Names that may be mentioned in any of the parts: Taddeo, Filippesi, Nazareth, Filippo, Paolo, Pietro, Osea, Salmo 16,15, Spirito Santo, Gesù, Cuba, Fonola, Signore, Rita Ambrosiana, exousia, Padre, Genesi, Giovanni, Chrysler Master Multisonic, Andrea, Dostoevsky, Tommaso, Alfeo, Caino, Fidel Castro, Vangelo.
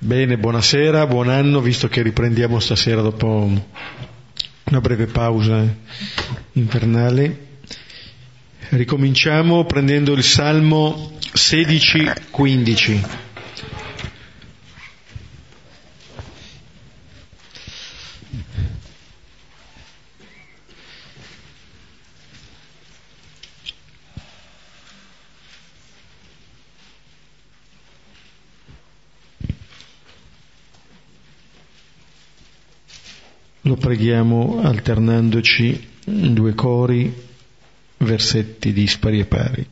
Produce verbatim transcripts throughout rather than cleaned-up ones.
Bene, buonasera, buon anno, visto che riprendiamo stasera dopo una breve pausa invernale. Ricominciamo prendendo il Salmo sedici quindici. Lo preghiamo alternandoci in due cori, versetti dispari e pari.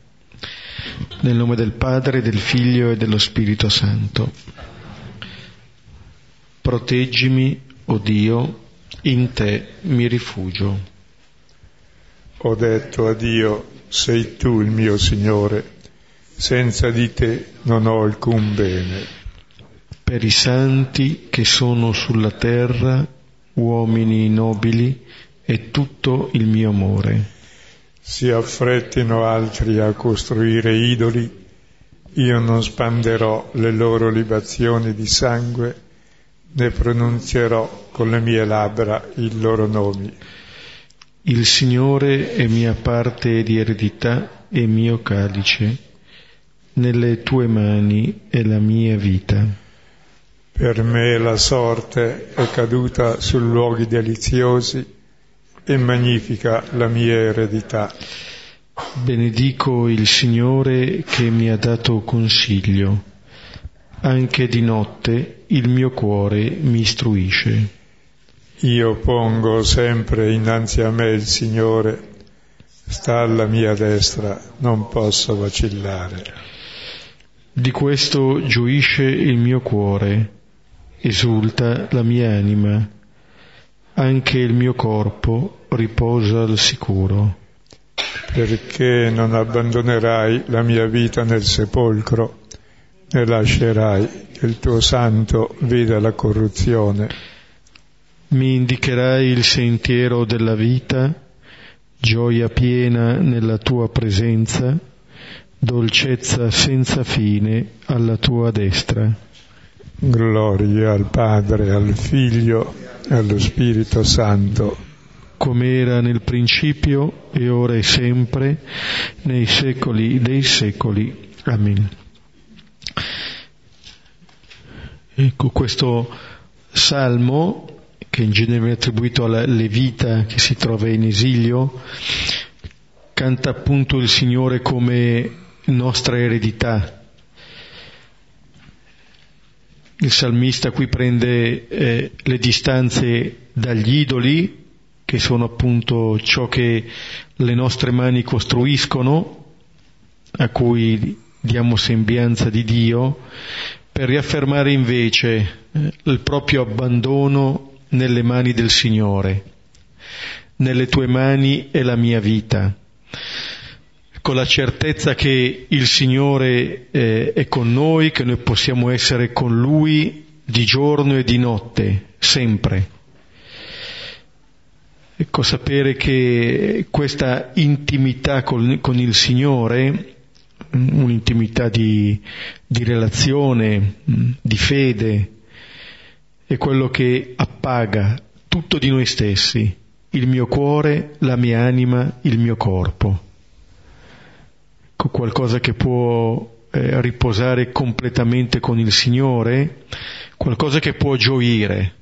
Nel nome del Padre, del Figlio e dello Spirito Santo. Proteggimi, o Dio, in te mi rifugio. Ho detto a Dio, sei tu il mio Signore, senza di te non ho alcun bene. Per i santi che sono sulla terra, uomini nobili, è tutto il mio amore. Si affrettino altri a costruire idoli, io non spanderò le loro libazioni di sangue, né pronunzierò con le mie labbra i loro nomi. Il Signore è mia parte di eredità e mio calice, nelle tue mani è la mia vita. Per me la sorte è caduta su luoghi deliziosi, e magnifica la mia eredità. Benedico il Signore che mi ha dato consiglio, anche di notte il mio cuore mi istruisce. Io pongo sempre innanzi a me il Signore, sta alla mia destra, non posso vacillare. Di questo gioisce il mio cuore, esulta la mia anima, anche il mio corpo riposa al sicuro. Perché non abbandonerai la mia vita nel sepolcro, né lascerai che il tuo santo veda la corruzione. Mi indicherai il sentiero della vita, gioia piena nella tua presenza, dolcezza senza fine alla tua destra. Gloria al Padre, al Figlio, allo Spirito Santo, come era nel principio e ora e sempre, nei secoli dei secoli. Amen. Ecco, questo salmo, che in genere è attribuito alla Levita che si trova in esilio, canta appunto il Signore come nostra eredità. Il salmista qui prende eh, le distanze dagli idoli, che sono appunto ciò che le nostre mani costruiscono, a cui diamo sembianza di Dio, per riaffermare invece eh, il proprio abbandono nelle mani del Signore. Nelle tue mani è la mia vita, con la certezza che il Signore eh, è con noi, che noi possiamo essere con Lui di giorno e di notte, sempre. Ecco, sapere che questa intimità con, con il Signore, un'intimità di, di relazione, di fede, è quello che appaga tutto di noi stessi, il mio cuore, la mia anima, il mio corpo. Qualcosa che può eh, riposare completamente con il Signore, qualcosa che può gioire.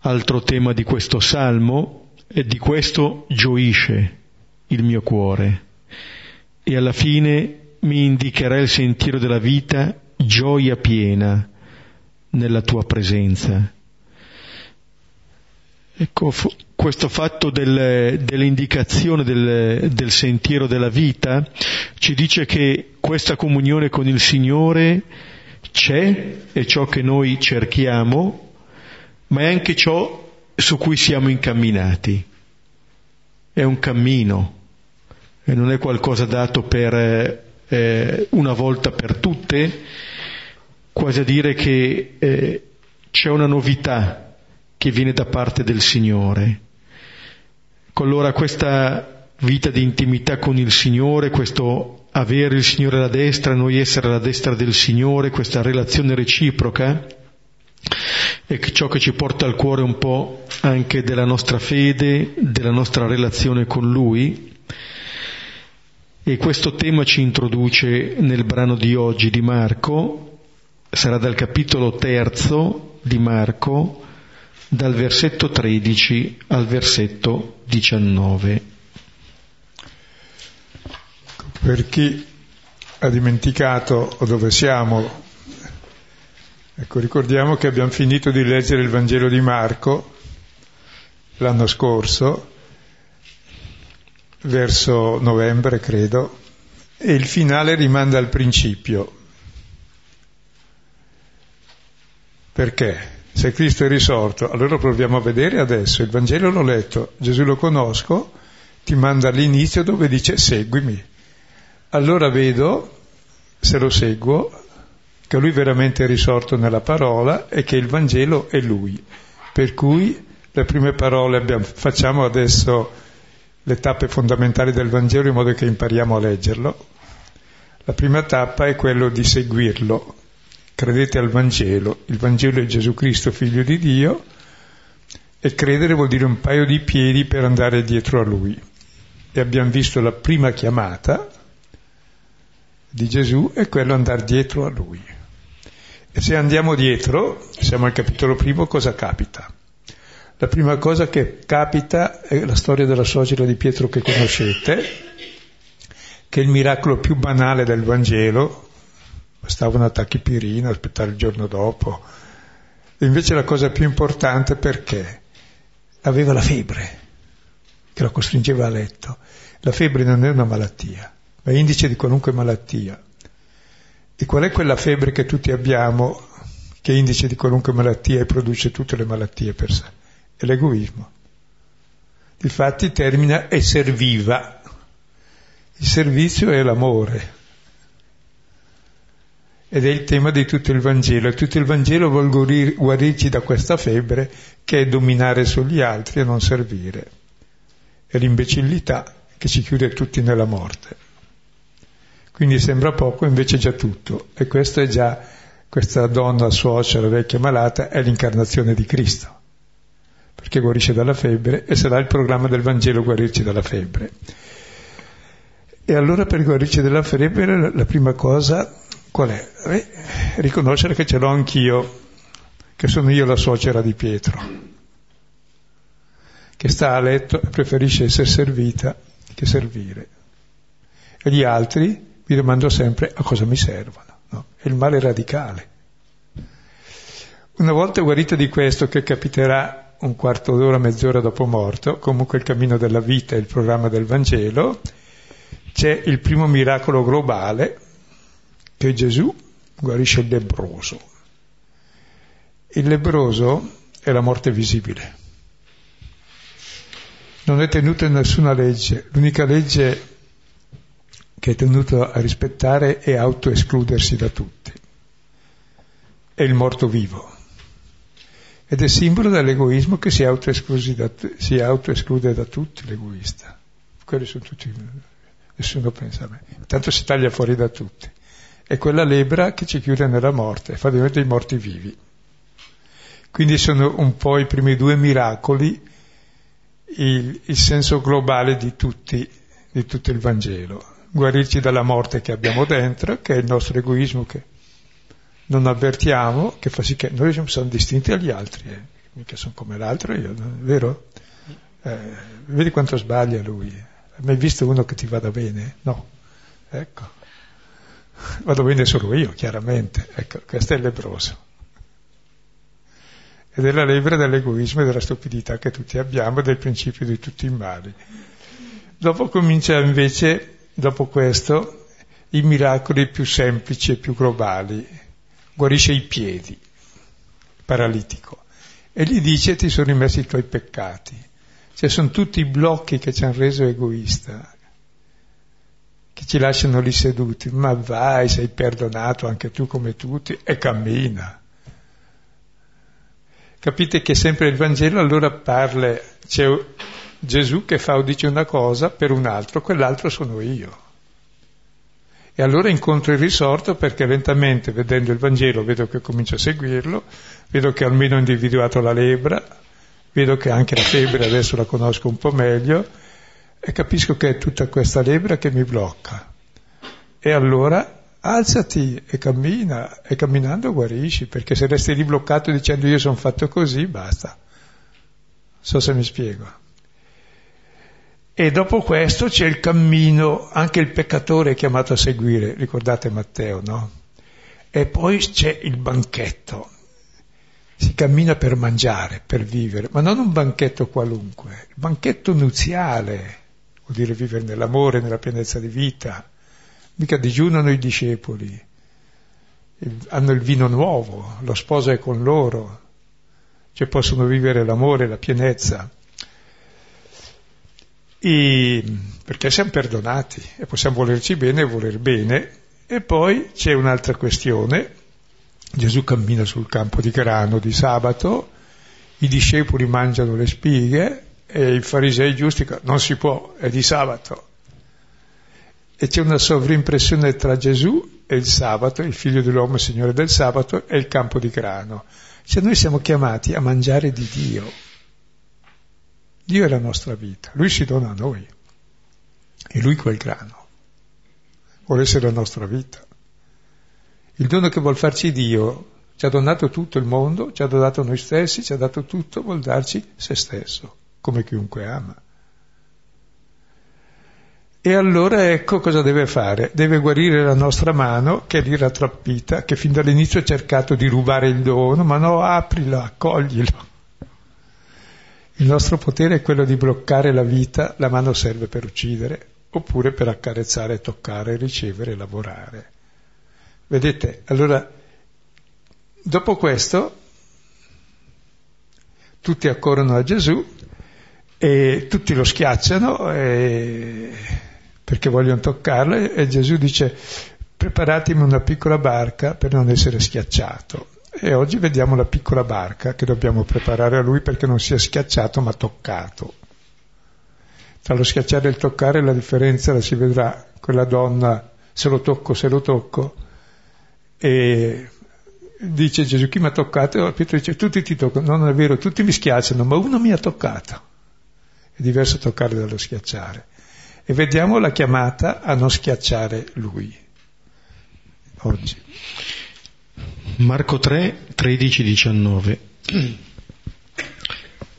Altro tema di questo salmo è: di questo gioisce il mio cuore, e alla fine mi indicherà il sentiero della vita, gioia piena nella tua presenza. Ecco, questo fatto del, dell'indicazione del, del sentiero della vita ci dice che questa comunione con il Signore c'è, è ciò che noi cerchiamo, ma è anche ciò su cui siamo incamminati. È un cammino, e non è qualcosa dato per eh, una volta per tutte, quasi a dire che eh, c'è una novità che viene da parte del Signore. Allora questa vita di intimità con il Signore, questo avere il Signore alla destra, noi essere alla destra del Signore, questa relazione reciproca è ciò che ci porta al cuore un po' anche della nostra fede, della nostra relazione con Lui. E questo tema ci introduce nel brano di oggi di Marco, sarà dal capitolo terzo di Marco, dal versetto tredici al versetto diciannove. Per chi ha dimenticato dove siamo, ecco, ricordiamo che abbiamo finito di leggere il Vangelo di Marco l'anno scorso, verso novembre credo, e il finale rimanda al principio. Perché? Se Cristo è risorto, allora proviamo a vedere adesso, il Vangelo l'ho letto, Gesù lo conosco, ti manda all'inizio dove dice seguimi. Allora vedo, se lo seguo, che lui veramente è risorto nella parola e che il Vangelo è lui. Per cui le prime parole abbiamo, facciamo adesso le tappe fondamentali del Vangelo in modo che impariamo a leggerlo. La prima tappa è quello di seguirlo. Credete al Vangelo. Il Vangelo è Gesù Cristo, Figlio di Dio, e credere vuol dire un paio di piedi per andare dietro a lui. E abbiamo visto la prima chiamata di Gesù è quello andare dietro a lui. E se andiamo dietro, siamo al capitolo primo, cosa capita? La prima cosa che capita è la storia della suocera di Pietro che conoscete, che è il miracolo più banale del Vangelo, bastava una tachipirina, aspettare il giorno dopo. E invece la cosa più importante, perché aveva la febbre che la costringeva a letto. La febbre non è una malattia, è indice di qualunque malattia. E qual è quella febbre che tutti abbiamo, che è indice di qualunque malattia e produce tutte le malattie per sé? È l'egoismo. Difatti termina e serviva. Il servizio è l'amore. Ed è il tema di tutto il Vangelo. E tutto il Vangelo vuol guarirci da questa febbre che è dominare sugli altri e non servire. È l'imbecillità che ci chiude tutti nella morte. Quindi sembra poco, invece è già tutto. E questa è già, questa donna, suocera, vecchia malata, è l'incarnazione di Cristo, perché guarisce dalla febbre e sarà il programma del Vangelo guarirci dalla febbre. E allora per guarirci dalla febbre la prima cosa qual è? Beh, riconoscere che ce l'ho anch'io, che sono io la suocera di Pietro, che sta a letto e preferisce essere servita che servire. E gli altri mi domando sempre a cosa mi servono, no? È il male radicale. Una volta guarito di questo, che capiterà un quarto d'ora, mezz'ora dopo morto, comunque il cammino della vita e il programma del Vangelo, c'è il primo miracolo globale, che Gesù guarisce il lebbroso. Il lebbroso è la morte visibile. Non è tenuto in nessuna legge, l'unica legge che è tenuto a rispettare e autoescludersi da tutti. È il morto vivo. Ed è simbolo dell'egoismo che si, da, si autoesclude da tutti, l'egoista. Quelli sono tutti, nessuno pensa a me. Intanto si taglia fuori da tutti. È quella lebbra che ci chiude nella morte, fa diventare i morti vivi. Quindi sono un po' i primi due miracoli, il, il senso globale di tutti, di tutto il Vangelo. Guarirci dalla morte che abbiamo dentro, che è il nostro egoismo che non avvertiamo, che fa sì che noi siamo distinti dagli altri, eh. Mica sono come l'altro io, vero? Eh, vedi quanto sbaglia lui. Hai mai visto uno che ti vada bene? No, ecco, vado bene solo io, chiaramente. Ecco, questo è il lebbroso. Ed è la lebbra dell'egoismo e della stupidità che tutti abbiamo, del principio di tutti i mali. Dopo comincia invece. Dopo questo, i miracoli più semplici e più globali. Guarisce i piedi, paralitico, e gli dice ti sono rimessi i tuoi peccati. Cioè sono tutti i blocchi che ci hanno reso egoista, che ci lasciano lì seduti. Ma vai, sei perdonato anche tu come tutti, e cammina. Capite che sempre il Vangelo allora parla, c'è Gesù che fa o dice una cosa per un altro, quell'altro sono io. E allora incontro il risorto, perché lentamente, vedendo il Vangelo, vedo che comincio a seguirlo, vedo che almeno ho individuato la lebbra, vedo che anche la febbre adesso la conosco un po' meglio, e capisco che è tutta questa lebbra che mi blocca. E allora alzati e cammina, e camminando guarisci, perché se resti lì bloccato dicendo io sono fatto così, basta. So se mi spiego. E dopo questo c'è il cammino, anche il peccatore è chiamato a seguire, ricordate Matteo, no? E poi c'è il banchetto, si cammina per mangiare, per vivere, ma non un banchetto qualunque, il banchetto nuziale, vuol dire vivere nell'amore, nella pienezza di vita, mica digiunano i discepoli, hanno il vino nuovo, lo sposo è con loro, cioè possono vivere l'amore, la pienezza. E perché siamo perdonati e possiamo volerci bene e voler bene. E poi c'è un'altra questione: Gesù cammina sul campo di grano di sabato, i discepoli mangiano le spighe e i farisei giusti non si può, è di sabato, e c'è una sovrimpressione tra Gesù e il sabato, il figlio dell'uomo e Signore del sabato, e il campo di grano, cioè noi siamo chiamati a mangiare di Dio. Dio è la nostra vita, Lui si dona a noi, e Lui quel grano vuole essere la nostra vita. Il dono che vuol farci Dio, ci ha donato tutto il mondo, ci ha donato noi stessi, ci ha dato tutto, vuol darci se stesso, come chiunque ama. E allora ecco cosa deve fare, deve guarire la nostra mano che è lì rattrappita, che fin dall'inizio ha cercato di rubare il dono, ma no, aprila, accoglilo. Il nostro potere è quello di bloccare la vita, la mano serve per uccidere, oppure per accarezzare, toccare, ricevere, lavorare. Vedete, allora, dopo questo, tutti accorrono a Gesù e tutti lo schiacciano e... perché vogliono toccarlo, e Gesù dice preparatemi una piccola barca per non essere schiacciato. E oggi vediamo la piccola barca che dobbiamo preparare a Lui perché non sia schiacciato ma toccato. Tra lo schiacciare e il toccare la differenza la si vedrà, quella donna se lo tocco, se lo tocco, e dice Gesù chi mi ha toccato? E Pietro dice tutti ti toccano, non è vero, tutti mi schiacciano ma uno mi ha toccato. È diverso toccare dallo schiacciare, e vediamo la chiamata a non schiacciare Lui oggi. Marco tre, tredici, diciannove.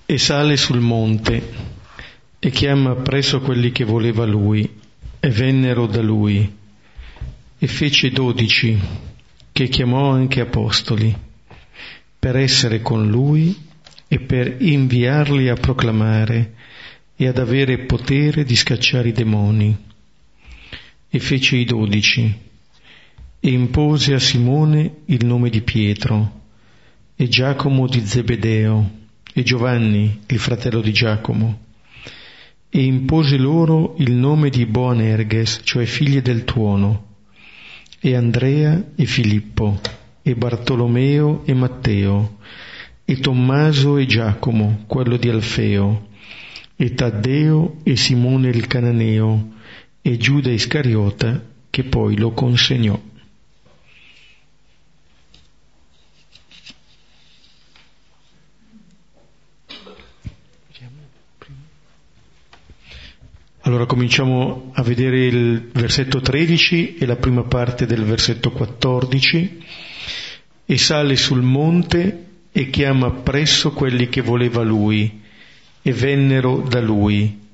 E sale sul monte e chiama presso quelli che voleva lui, e vennero da lui, e fece dodici, che chiamò anche apostoli, per essere con lui e per inviarli a proclamare e ad avere potere di scacciare i demoni. E fece i dodici, e impose a Simone il nome di Pietro, e Giacomo di Zebedeo, e Giovanni, il fratello di Giacomo, e impose loro il nome di Boanerges, cioè figli del tuono, e Andrea e Filippo, e Bartolomeo e Matteo, e Tommaso e Giacomo, quello di Alfeo, e Taddeo e Simone il Cananeo, e Giuda Iscariota, che poi lo consegnò. Allora cominciamo a vedere il versetto tredici e la prima parte del versetto quattordici. E sale sul monte e chiama presso quelli che voleva lui, e vennero da lui,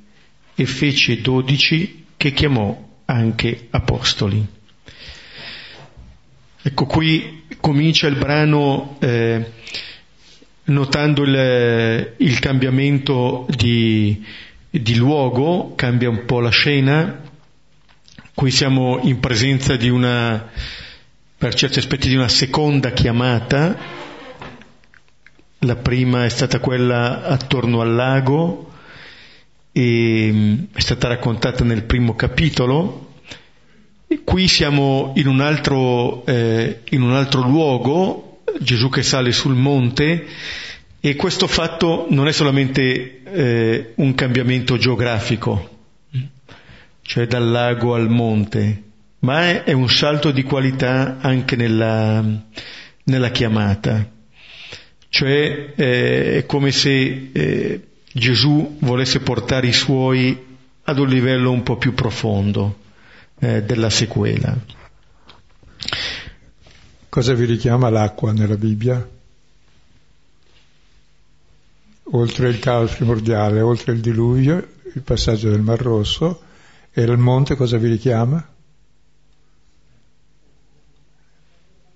e fece dodici che chiamò anche apostoli. Ecco, qui comincia il brano eh, notando il, il cambiamento di... di luogo, cambia un po' la scena. Qui siamo in presenza di una, per certi aspetti, di una seconda chiamata. La prima è stata quella attorno al lago, e è stata raccontata nel primo capitolo. E qui siamo in un altro, eh, in un altro luogo, Gesù che sale sul monte. E questo fatto non è solamente eh, un cambiamento geografico, cioè dal lago al monte, ma è un salto di qualità anche nella, nella chiamata. Cioè eh, è come se eh, Gesù volesse portare i suoi ad un livello un po' più profondo eh, della sequela. Cosa vi richiama l'acqua nella Bibbia? Oltre il caos primordiale, oltre il diluvio, il passaggio del Mar Rosso, e il monte cosa vi richiama?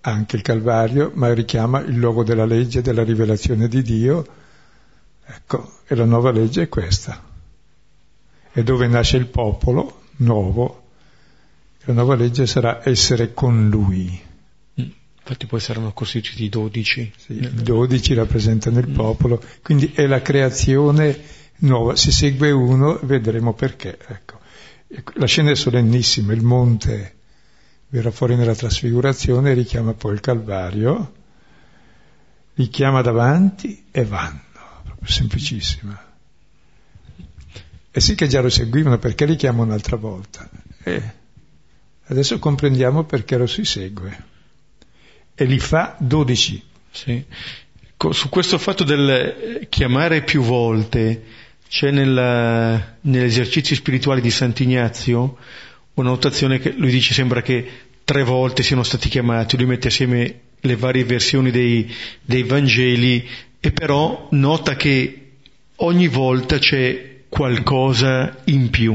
Anche il Calvario, ma richiama il luogo della legge, della rivelazione di Dio. Ecco, e la nuova legge è questa. È dove nasce il popolo nuovo. La nuova legge sarà essere con Lui. Infatti può essere una costituzione di dodici. Sì, i dodici rappresentano il popolo, quindi è la creazione nuova. Se segue uno vedremo perché. Ecco. La scena è solennissima, il monte verrà fuori nella trasfigurazione, richiama poi il Calvario, li chiama davanti e vanno, proprio semplicissima. E sì che già lo seguivano, perché li chiama un'altra volta? Eh, adesso comprendiamo perché lo si segue. E li fa dodici. Sì. Su questo fatto del chiamare più volte, c'è nella, negli esercizi spirituali di Sant'Ignazio una notazione che lui dice sembra che tre volte siano stati chiamati, lui mette assieme le varie versioni dei, dei Vangeli, e però nota che ogni volta c'è qualcosa in più.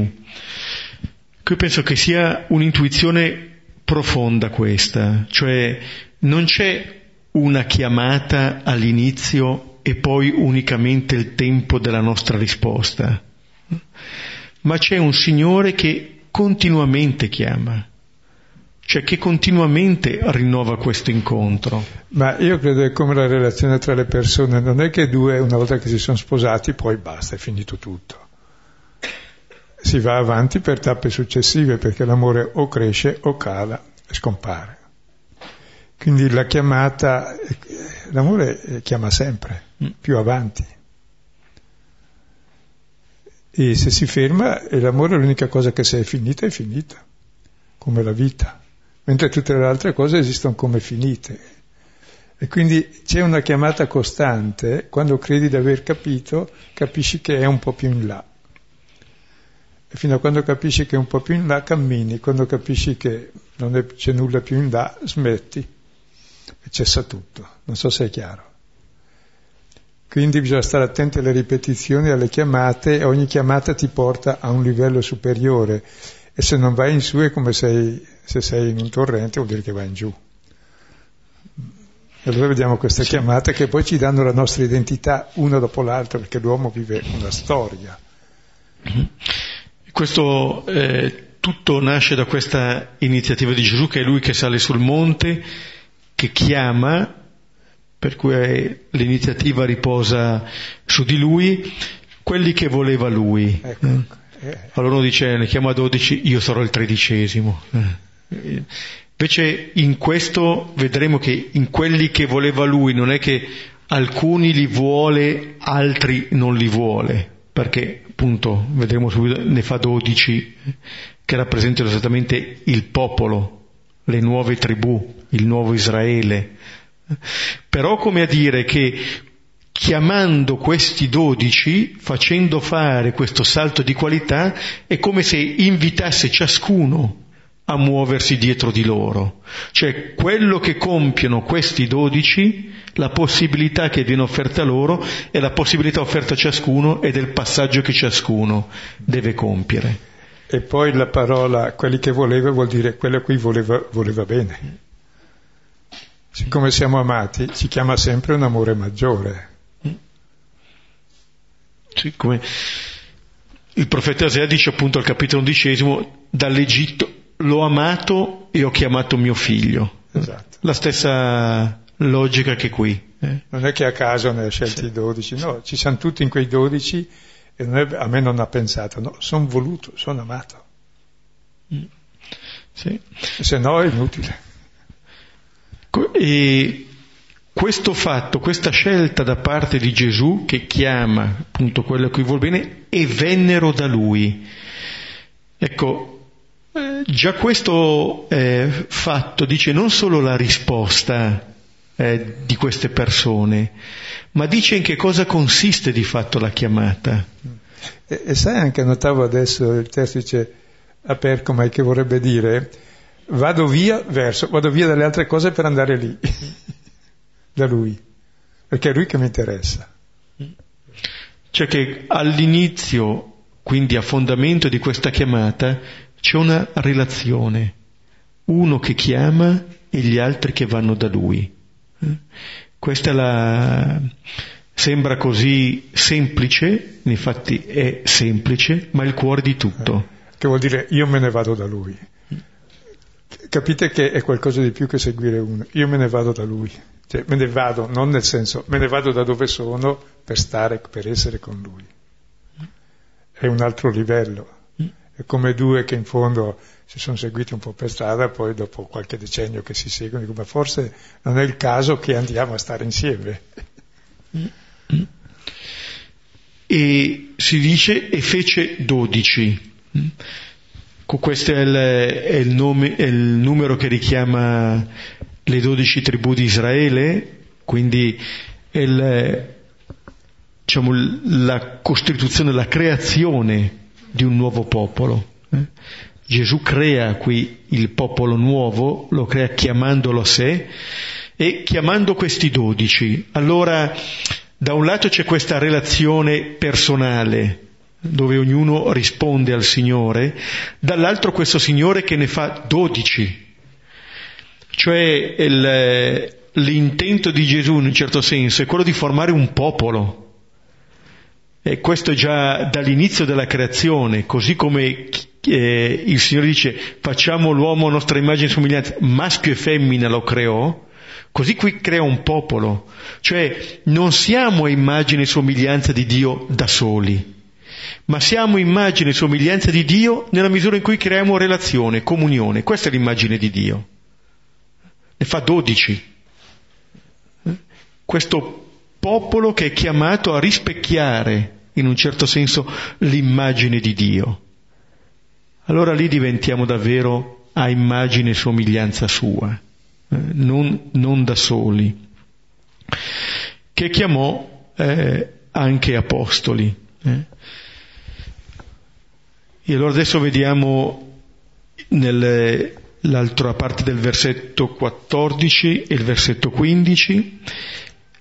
Io penso che sia un'intuizione profonda questa, cioè non c'è una chiamata all'inizio e poi unicamente il tempo della nostra risposta, ma c'è un Signore che continuamente chiama, cioè che continuamente rinnova questo incontro. Ma io credo che come la relazione tra le persone, non è che due una volta che si sono sposati poi basta, è finito tutto. Si va avanti per tappe successive, perché l'amore o cresce o cala e scompare. Quindi la chiamata, l'amore chiama sempre, più avanti. E se si ferma, l'amore è l'unica cosa che se è finita, è finita, come la vita. Mentre tutte le altre cose esistono come finite. E quindi c'è una chiamata costante, quando credi di aver capito, capisci che è un po' più in là. E fino a quando capisci che è un po' più in là cammini, quando capisci che non è, c'è nulla più in là smetti e cessa tutto. Non so se è chiaro. Quindi bisogna stare attenti alle ripetizioni, alle chiamate, e ogni chiamata ti porta a un livello superiore, e se non vai in su è come sei, se sei in un torrente vuol dire che vai in giù. E allora vediamo queste sì. chiamate che poi ci danno la nostra identità una dopo l'altra, perché l'uomo vive una storia. Questo eh, tutto nasce da questa iniziativa di Gesù, che è lui che sale sul monte, che chiama, per cui l'iniziativa riposa su di lui, quelli che voleva lui. Ecco, ecco. Eh. Allora uno dice, ne chiama dodici, io sarò il tredicesimo. Eh. Invece in questo vedremo che in quelli che voleva lui non è che alcuni li vuole, altri non li vuole, perché appunto vedremo subito ne fa dodici che rappresentano esattamente il popolo, le nuove tribù, il nuovo Israele, però come a dire che chiamando questi dodici, facendo fare questo salto di qualità, è come se invitasse ciascuno a muoversi dietro di loro, cioè quello che compiono questi dodici, la possibilità che viene offerta loro è la possibilità offerta a ciascuno ed è il passaggio che ciascuno deve compiere. E poi la parola quelli che voleva vuol dire quello a cui voleva, voleva bene. Siccome siamo amati ci chiama sempre un amore maggiore. Siccome il profeta Osea dice appunto al capitolo undicesimo, dall'Egitto l'ho amato e ho chiamato mio figlio. Esatto. La stessa logica che qui. Eh? Non è che a caso ne ha scelti sì. i dodici, no, ci siamo tutti in quei dodici e non è, a me non ha pensato, no, sono voluto, sono amato. Mm. Sì. Se no è inutile. E questo fatto, questa scelta da parte di Gesù che chiama appunto quello a cui vuol bene, e vennero da lui. Ecco, Già questo eh, fatto dice non solo la risposta eh, di queste persone, ma dice in che cosa consiste di fatto la chiamata. E, e sai, anche notavo adesso, il testo dice aperco, ma che vorrebbe dire vado via verso, vado via dalle altre cose per andare lì, da lui, perché è lui che mi interessa. Cioè che all'inizio, quindi a fondamento di questa chiamata, c'è una relazione, uno che chiama e gli altri che vanno da lui. Questa è la... sembra così semplice, infatti è semplice, ma è il cuore di tutto. Che vuol dire io me ne vado da lui. Capite che è qualcosa di più che seguire uno. Io me ne vado da lui, cioè me ne vado, non nel senso me ne vado da dove sono per stare, per essere con lui. È un altro livello. È come due che in fondo si sono seguiti un po' per strada, poi dopo qualche decennio che si seguono, dico, ma forse non è il caso che andiamo a stare insieme. E si dice e fece dodici. Questo è il, è il nome, è il numero che richiama le dodici tribù di Israele, quindi è il, diciamo, la costituzione, la creazione di un nuovo popolo. Eh? Gesù crea qui il popolo nuovo, lo crea chiamandolo a sé e chiamando questi dodici. Allora, da un lato c'è questa relazione personale, dove ognuno risponde al Signore, dall'altro questo Signore che ne fa dodici. Cioè il, l'intento di Gesù, in un certo senso, è quello di formare un popolo. E questo è già dall'inizio della creazione, così come eh, il Signore dice facciamo l'uomo a nostra immagine e somiglianza, maschio e femmina lo creò, così qui crea un popolo. Cioè non siamo a immagine e somiglianza di Dio da soli, ma siamo immagine e somiglianza di Dio nella misura in cui creiamo relazione, comunione. Questa è l'immagine di Dio. Ne fa dodici. Questo popolo che è chiamato a rispecchiare in un certo senso l'immagine di Dio. Allora lì diventiamo davvero a immagine e somiglianza sua, eh, non, non da soli, che chiamò eh, anche apostoli. Eh. E allora adesso vediamo nell'altra parte del versetto quattordici e il versetto quindici.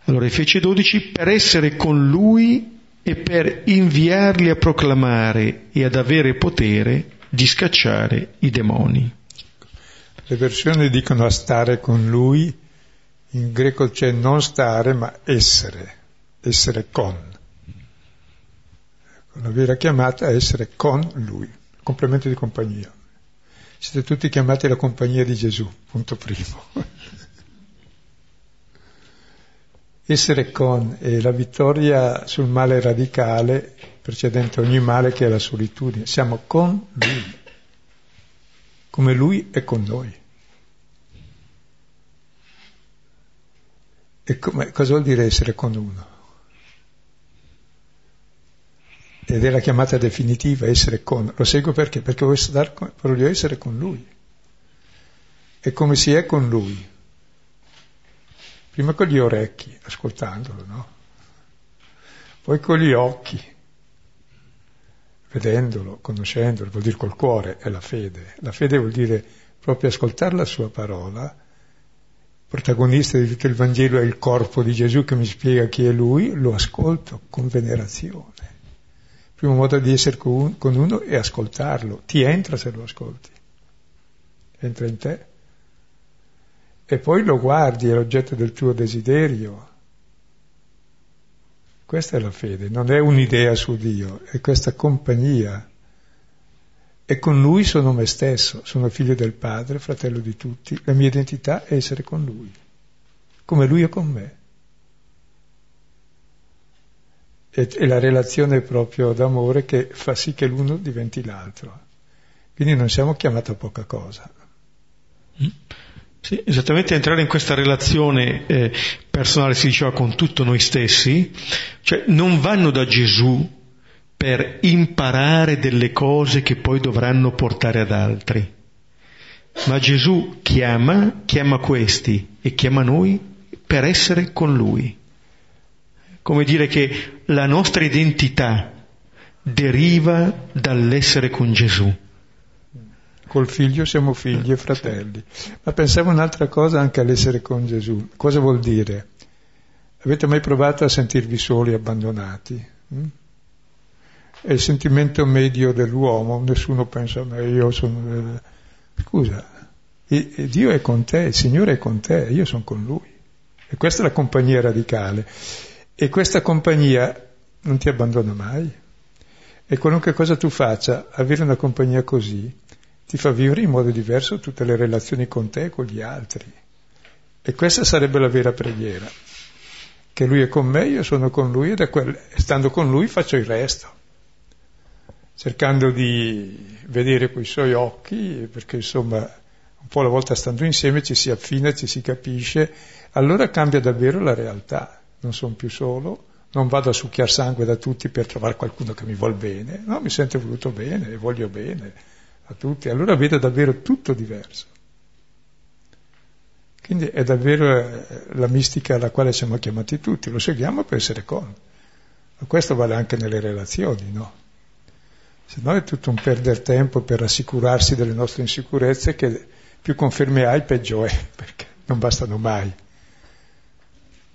Allora, e fece dodici per essere con lui e per inviarli a proclamare e ad avere potere di scacciare i demoni. Le versioni dicono a stare con lui, in greco c'è non stare ma essere, essere con. La vera chiamata è essere con lui, complemento di compagnia. Siete tutti chiamati alla compagnia di Gesù, punto primo. Essere con è la vittoria sul male radicale precedente ogni male, che è la solitudine. Siamo con lui, come lui è con noi. E come, cosa vuol dire essere con uno? Ed è la chiamata definitiva, essere con. Lo seguo perché? Perché voglio, star con, voglio essere con lui. E come si è con lui? Prima con gli orecchi, ascoltandolo, no? Poi con gli occhi, vedendolo, conoscendolo, vuol dire col cuore, è la fede. La fede vuol dire proprio ascoltare la sua parola. Il protagonista di tutto il Vangelo è il corpo di Gesù che mi spiega chi è lui, lo ascolto con venerazione. Il primo modo di essere con uno è ascoltarlo, ti entra se lo ascolti, entra in te. E poi lo guardi, è l'oggetto del tuo desiderio. Questa è la fede, non è un'idea su Dio, è questa compagnia. E con Lui sono me stesso, sono figlio del Padre, fratello di tutti. La mia identità è essere con Lui, come Lui è con me. E, è la relazione proprio d'amore che fa sì che l'uno diventi l'altro. Quindi non siamo chiamati a poca cosa. Mm. Sì, esattamente, entrare in questa relazione eh, personale, si diceva, con tutto noi stessi. Cioè non vanno da Gesù per imparare delle cose che poi dovranno portare ad altri. Ma Gesù chiama, chiama questi e chiama noi per essere con Lui. Come dire che la nostra identità deriva dall'essere con Gesù. Col Figlio siamo figli e fratelli. Ma pensavo un'altra cosa anche all'essere con Gesù. Cosa vuol dire? Avete mai provato a sentirvi soli e abbandonati? È il sentimento medio dell'uomo, nessuno pensa a me, io sono... Scusa, e, e Dio è con te, il Signore è con te, io sono con Lui. E questa è la compagnia radicale. E questa compagnia non ti abbandona mai. E qualunque cosa tu faccia, avere una compagnia così ti fa vivere in modo diverso tutte le relazioni con te e con gli altri. E questa sarebbe la vera preghiera. Che Lui è con me, io sono con Lui, e da quel, stando con Lui faccio il resto. Cercando di vedere coi suoi occhi, perché insomma un po' alla volta stando insieme ci si affina, ci si capisce, allora cambia davvero la realtà. Non sono più solo, non vado a succhiar sangue da tutti per trovare qualcuno che mi vuol bene, no, mi sento voluto bene e voglio bene a tutti, allora vedo davvero tutto diverso. Quindi è davvero la mistica alla quale siamo chiamati tutti, lo seguiamo per essere con. Ma questo vale anche nelle relazioni, no? Se no è tutto un perdere tempo per assicurarsi delle nostre insicurezze, che più conferme hai peggio è, perché non bastano mai.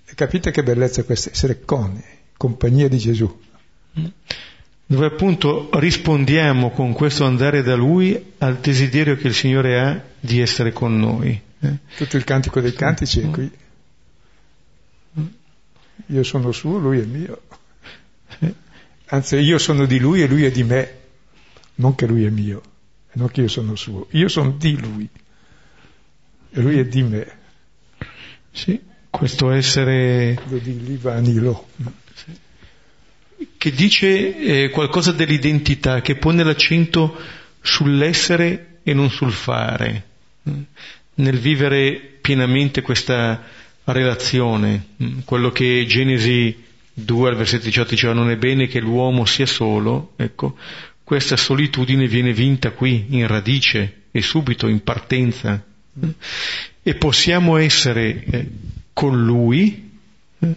E capite che bellezza questa, essere con, compagnia di Gesù, dove appunto rispondiamo con questo andare da Lui al desiderio che il Signore ha di essere con noi. eh? Tutto il cantico dei cantici è qui: io sono suo, Lui è mio, anzi io sono di Lui e Lui è di me. Non che Lui è mio, non che io sono suo, io sono di Lui e Lui è di me. Sì, questo essere che dice eh, qualcosa dell'identità, che pone l'accento sull'essere e non sul fare, nel vivere pienamente questa relazione. Quello che Genesi due al versetto diciotto diceva: non è bene che l'uomo sia solo. Ecco, questa solitudine viene vinta qui in radice e subito in partenza, e possiamo essere eh, con Lui eh,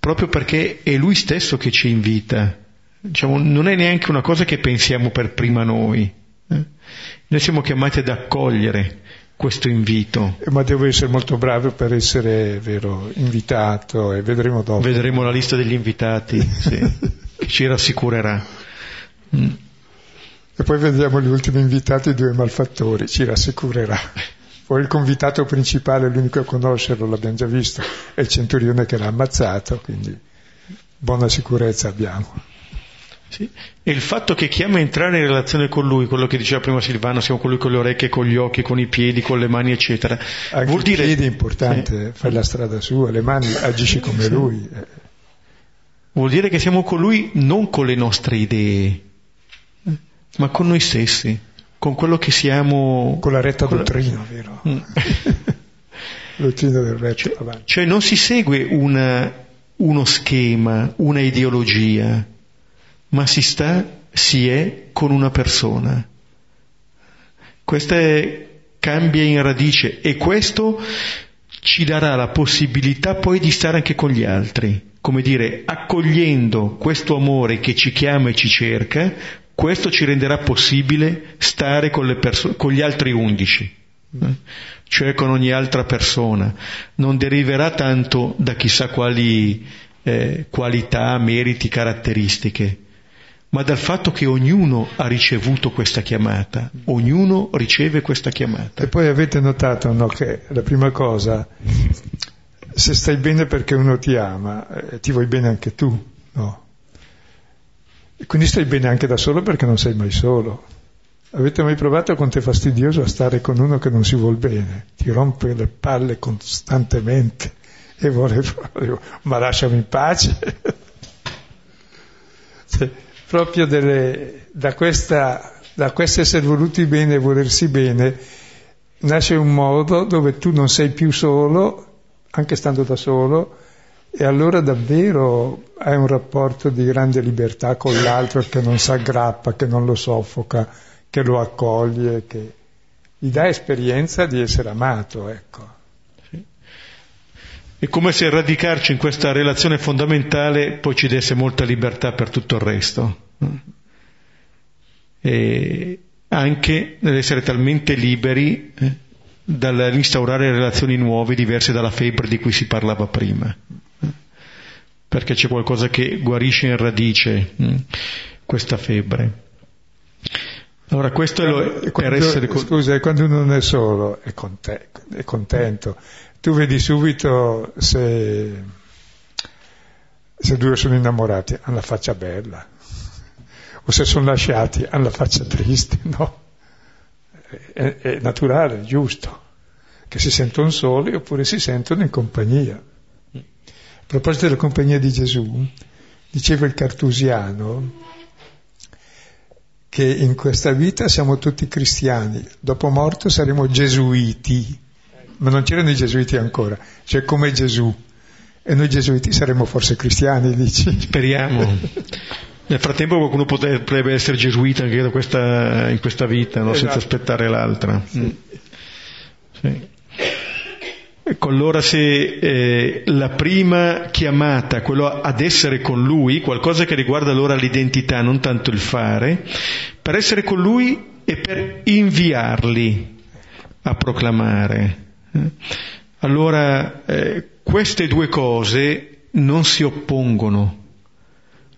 proprio perché è Lui stesso che ci invita. Diciamo, non è neanche una cosa che pensiamo per prima noi, eh. Noi siamo chiamati ad accogliere questo invito. Ma devo essere molto bravo per essere, vero, invitato, e vedremo dopo. Vedremo la lista degli invitati, sì, che ci rassicurerà. Mm. E poi vediamo gli ultimi invitati, i due malfattori, ci rassicurerà. Poi il convitato principale, l'unico a conoscerlo, l'abbiamo già visto, è il centurione che l'ha ammazzato, quindi buona sicurezza abbiamo. Sì. E il fatto che chiama a entrare in relazione con Lui, quello che diceva prima Silvano, siamo con Lui con le orecchie, con gli occhi, con i piedi, con le mani, eccetera. Anche vuol dire... i piedi è importante, eh. Fai la strada sua, le mani, agisci come sì. Lui. Eh. Vuol dire che siamo con Lui non con le nostre idee, eh. ma con noi stessi, con quello che siamo... Con la retta con dottrina, la... vero? Mm. Dottrina del retto, cioè, avanti. Cioè non si segue una, uno schema, una ideologia, ma si sta, si è con una persona. Questa è, cambia in radice, e questo ci darà la possibilità poi di stare anche con gli altri, come dire, accogliendo questo amore che ci chiama e ci cerca. Questo ci renderà possibile stare con, le perso- con gli altri undici, eh? Cioè con ogni altra persona. Non deriverà tanto da chissà quali eh, qualità, meriti, caratteristiche, ma dal fatto che ognuno ha ricevuto questa chiamata, ognuno riceve questa chiamata. E poi avete notato, no, che la prima cosa, se stai bene perché uno ti ama, eh, ti vuoi bene anche tu, no? E quindi stai bene anche da solo perché non sei mai solo. Avete mai provato quanto è fastidioso a stare con uno che non si vuol bene? Ti rompe le palle costantemente e vuole proprio, ma lasciami in pace. Cioè, proprio delle, da questa, da questo essere voluti bene e volersi bene nasce un modo dove tu non sei più solo, anche stando da solo, e allora davvero hai un rapporto di grande libertà con l'altro, che non si aggrappa, che non lo soffoca, che lo accoglie, che gli dà esperienza di essere amato, ecco. Sì. È come se radicarci in questa relazione fondamentale poi ci desse molta libertà per tutto il resto. E anche nell'essere talmente liberi eh, dall'instaurare relazioni nuove, diverse dalla febbre di cui si parlava prima. Perché c'è qualcosa che guarisce in radice mh, questa febbre. Allora questo quando, è per essere... Con... Scusa, quando uno non è solo, è, conte- è contento. Tu vedi subito se, se due sono innamorati, hanno la faccia bella. O se sono lasciati, hanno la faccia triste, no? È, è naturale, è giusto. Che si sentono soli oppure si sentono in compagnia. A proposito della compagnia di Gesù, diceva il Cartusiano che in questa vita siamo tutti cristiani, dopo morto saremo gesuiti, ma non c'erano i gesuiti ancora, cioè come Gesù, e noi gesuiti saremo forse cristiani, dici? Speriamo. Nel frattempo qualcuno potrebbe essere gesuita anche da questa, in questa vita, no? Esatto. Senza aspettare l'altra. Sì. Mm. Sì. Ecco, allora se eh, la prima chiamata, quello ad essere con Lui, qualcosa che riguarda allora l'identità, non tanto il fare, per essere con Lui e per inviarli a proclamare. Allora eh, queste due cose non si oppongono,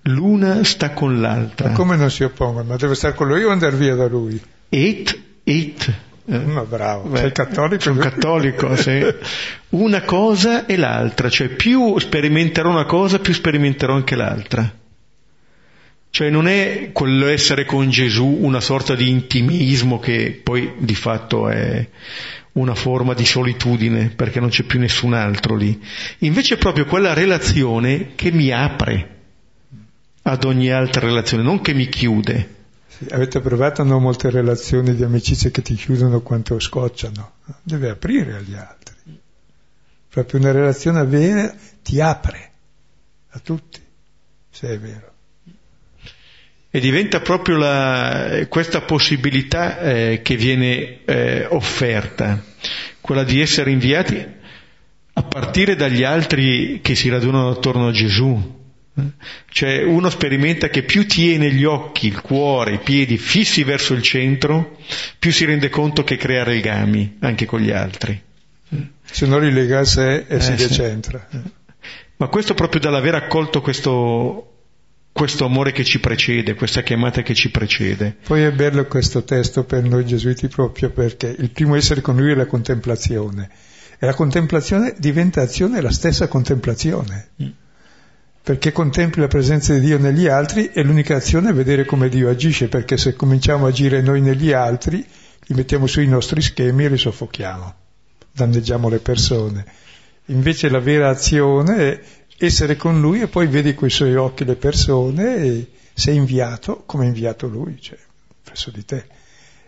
l'una sta con l'altra. Ma come non si oppongono? Ma deve stare con Lui o andare via da Lui? Et, et. Eh, ma bravo, beh, sei cattolico? Sono cattolico, sì. Una cosa e l'altra, cioè più sperimenterò una cosa, più sperimenterò anche l'altra. Cioè non è quello essere con Gesù una sorta di intimismo che poi di fatto è una forma di solitudine, perché non c'è più nessun altro lì. Invece è proprio quella relazione che mi apre ad ogni altra relazione, non che mi chiude. Avete provato non molte relazioni di amicizie che ti chiudono quanto scocciano? Deve aprire agli altri. Proprio una relazione vera ti apre a tutti, se è vero. E diventa proprio la, questa possibilità eh, che viene eh, offerta, quella di essere inviati a partire dagli altri che si radunano attorno a Gesù. Cioè uno sperimenta che più tiene gli occhi, il cuore, i piedi fissi verso il centro, più si rende conto che crea legami anche con gli altri, se non rilega a sé e eh, si decentra. Sì. Ma questo proprio dall'aver accolto questo, questo amore che ci precede, questa chiamata che ci precede. Poi è bello questo testo per noi gesuiti, proprio perché il primo essere con Lui è la contemplazione, e la contemplazione diventa azione, la stessa contemplazione. Mm. Perché contempli la presenza di Dio negli altri, e l'unica azione è vedere come Dio agisce, perché se cominciamo a agire noi negli altri, li mettiamo sui nostri schemi e li soffochiamo, danneggiamo le persone. Invece la vera azione è essere con Lui, e poi vedi coi Suoi occhi le persone e sei inviato come è inviato Lui, cioè presso di te,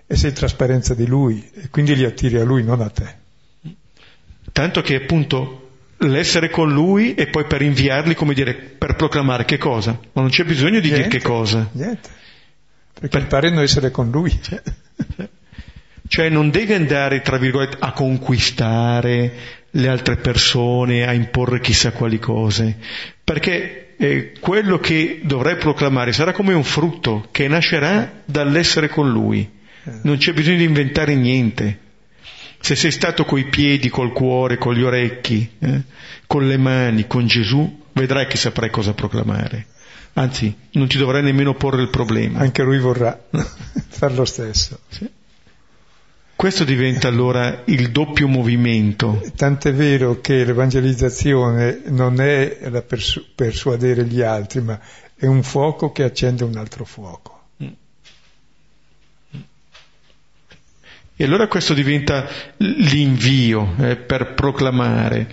e sei in trasparenza di Lui, e quindi li attiri a Lui, non a te. Tanto che appunto l'essere con Lui, e poi per inviarli, come dire, per proclamare che cosa? Ma non c'è bisogno di niente, dire che cosa. Niente, perché per... pare non essere con Lui. Cioè, cioè non deve andare, tra virgolette, a conquistare le altre persone, a imporre chissà quali cose, perché eh, quello che dovrai proclamare sarà come un frutto che nascerà dall'essere con Lui. Non c'è bisogno di inventare niente. Se sei stato coi piedi, col cuore, con gli orecchi, eh, con le mani, con Gesù, vedrai che saprai cosa proclamare. Anzi, non ti dovrai nemmeno porre il problema. Anche Lui vorrà far lo stesso. Sì. Questo diventa allora il doppio movimento. Tant'è vero che l'evangelizzazione non è la persu- persuadere gli altri, ma è un fuoco che accende un altro fuoco. E allora questo diventa l'invio eh, per proclamare.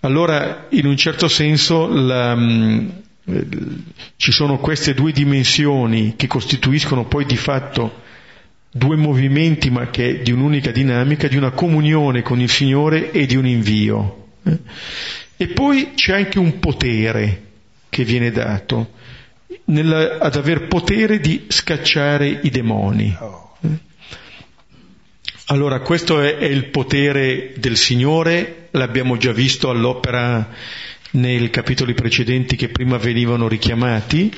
Allora in un certo senso la, mh, eh, ci sono queste due dimensioni che costituiscono poi di fatto due movimenti, ma che di un'unica dinamica, di una comunione con il Signore e di un invio. Eh. E poi c'è anche un potere che viene dato nella, ad aver potere di scacciare i demoni. Eh. Allora, questo è, è il potere del Signore, l'abbiamo già visto all'opera nei capitoli precedenti che prima venivano richiamati.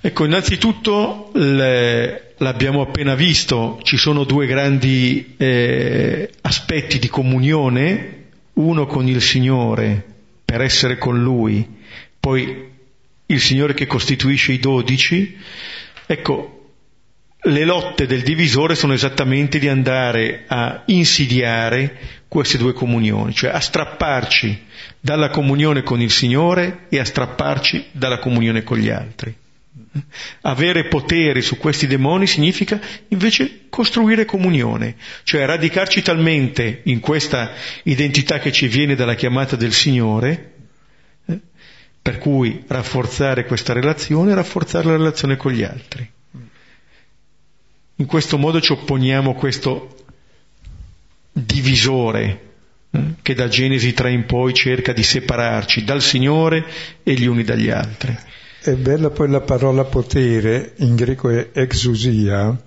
Ecco, innanzitutto le, l'abbiamo appena visto, ci sono due grandi eh, aspetti di comunione, uno con il Signore, per essere con Lui, poi il Signore che costituisce i dodici. Ecco, le lotte del divisore sono esattamente di andare a insidiare queste due comunioni, cioè a strapparci dalla comunione con il Signore e a strapparci dalla comunione con gli altri. Avere potere su questi demoni significa invece costruire comunione, cioè radicarci talmente in questa identità che ci viene dalla chiamata del Signore, eh, per cui rafforzare questa relazione e rafforzare la relazione con gli altri. In questo modo ci opponiamo questo divisore eh, che da Genesi tre in poi cerca di separarci dal Signore e gli uni dagli altri. È bella poi la parola potere, in greco è exousia,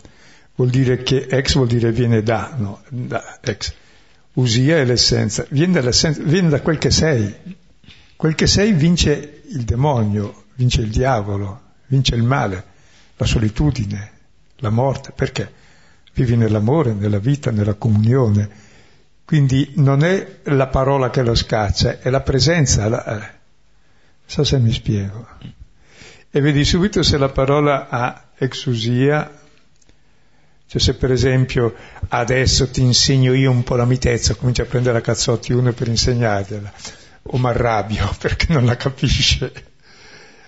vuol dire che ex vuol dire viene da, no, da ex. Usia è l'essenza, viene dall'essenza, viene da quel che sei. Quel che sei vince il demonio, vince il diavolo, vince il male, la solitudine, la morte, perché vivi nell'amore, nella vita, nella comunione. Quindi non è la parola che lo scaccia, è la presenza. La... Non so se mi spiego. E vedi subito se la parola ha exousia, cioè se per esempio adesso ti insegno io un po' la mitezza, cominci a prendere a cazzotti uno per insegnargliela, o mi arrabbio perché non la capisce.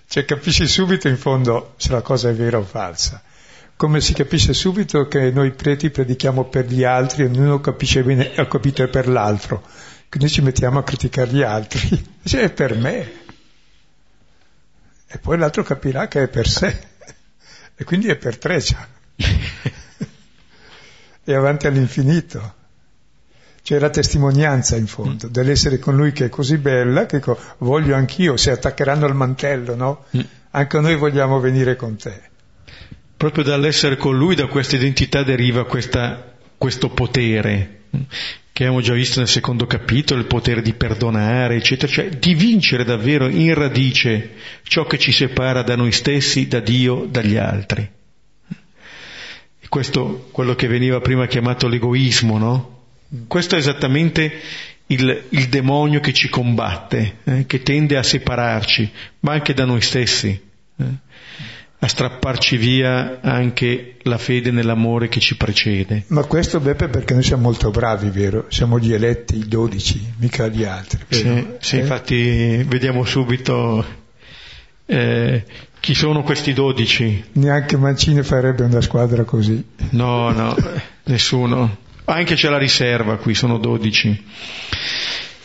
Cioè capisci subito in fondo se la cosa è vera o falsa. Come si capisce subito che noi preti predichiamo per gli altri e ognuno capisce bene, ha capito è per l'altro, quindi ci mettiamo a criticare gli altri, cioè è per me, e poi l'altro capirà che è per sé, e quindi è per tre già, e avanti all'infinito. Cioè la testimonianza in fondo mm. dell'essere con Lui, che è così bella che dico, voglio anch'io, se attaccheranno al mantello, no? Mm. Anche noi vogliamo venire con te. Proprio dall'essere con Lui, da questa identità deriva questa, questo potere, che abbiamo già visto nel secondo capitolo, il potere di perdonare, eccetera, cioè di vincere davvero in radice ciò che ci separa da noi stessi, da Dio, dagli altri. E questo, quello che veniva prima chiamato l'egoismo, no? Questo è esattamente il, il demonio che ci combatte, eh, che tende a separarci, ma anche da noi stessi. Eh. A strapparci via anche la fede nell'amore che ci precede. Ma questo, Beppe, perché noi siamo molto bravi, vero? Siamo gli eletti, i dodici, mica gli altri. Sì, sì, eh? Infatti vediamo subito eh, chi sono questi dodici. Neanche Mancini farebbe una squadra così. No, no, nessuno. Anche c'è la riserva qui, sono dodici.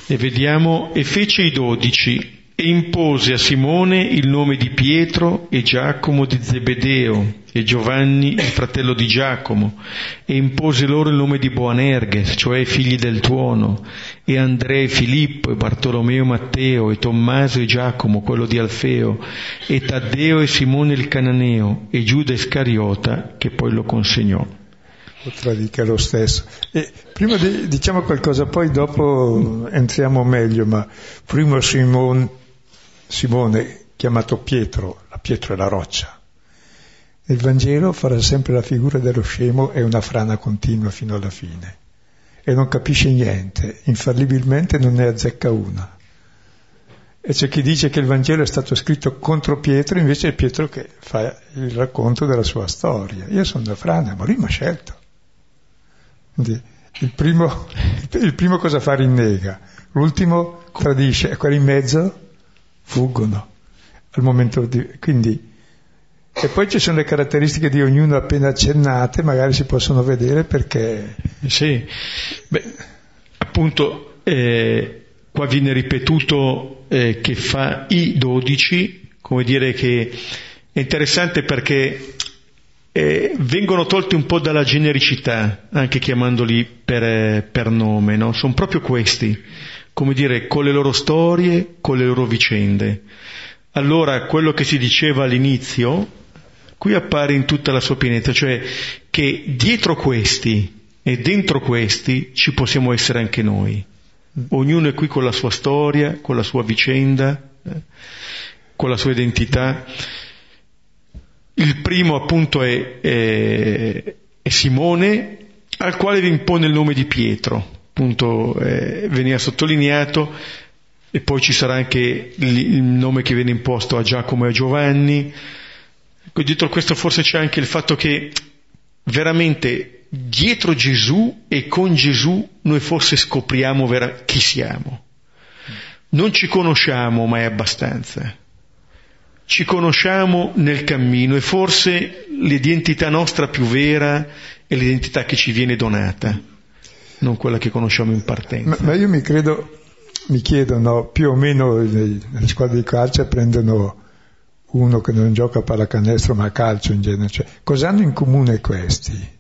E vediamo, e fece i dodici... e impose a Simone il nome di Pietro e Giacomo di Zebedeo e Giovanni il fratello di Giacomo, e impose loro il nome di Boanerges, cioè figli del tuono, e Andrea e Filippo e Bartolomeo e Matteo e Tommaso e Giacomo quello di Alfeo e Taddeo e Simone il Cananeo e Giuda Iscariota che poi lo consegnò. Potrà dire lo stesso. E prima di, diciamo qualcosa, poi dopo entriamo meglio, ma prima Simone Simone, chiamato Pietro, la Pietro è la roccia. Nel Vangelo farà sempre la figura dello scemo, è una frana continua fino alla fine, e non capisce niente, infallibilmente non ne azzecca una. E c'è chi dice che il Vangelo è stato scritto contro Pietro, invece è Pietro che fa il racconto della sua storia. Io sono una frana, ma lui mi ha scelto. Quindi il primo, il primo cosa fa? Rinnega. L'ultimo tradisce, e quelli in mezzo fuggono al momento di, quindi. E poi ci sono le caratteristiche di ognuno appena accennate, magari si possono vedere perché sì. Beh, appunto eh, qua viene ripetuto eh, che fa i dodici, come dire che è interessante perché eh, vengono tolti un po' dalla genericità, anche chiamandoli per, per nome, no? Sono proprio questi, come dire, con le loro storie, con le loro vicende. Allora, quello che si diceva all'inizio, qui appare in tutta la sua pienezza, cioè che dietro questi e dentro questi ci possiamo essere anche noi. Ognuno è qui con la sua storia, con la sua vicenda, con la sua identità. Il primo appunto è, è, è Simone, al quale vi impone il nome di Pietro, appunto eh, veniva sottolineato, e poi ci sarà anche il, il nome che viene imposto a Giacomo e a Giovanni. Ecco, dietro questo forse c'è anche il fatto che veramente dietro Gesù e con Gesù noi forse scopriamo vera- chi siamo. Non ci conosciamo mai abbastanza, ci conosciamo nel cammino, e forse l'identità nostra più vera è l'identità che ci viene donata, non quella che conosciamo in partenza. Ma, ma io mi credo, mi chiedo, no, più o meno nei, nelle squadre di calcio prendono uno che non gioca a pallacanestro ma a calcio in genere, cioè, cosa hanno in comune questi?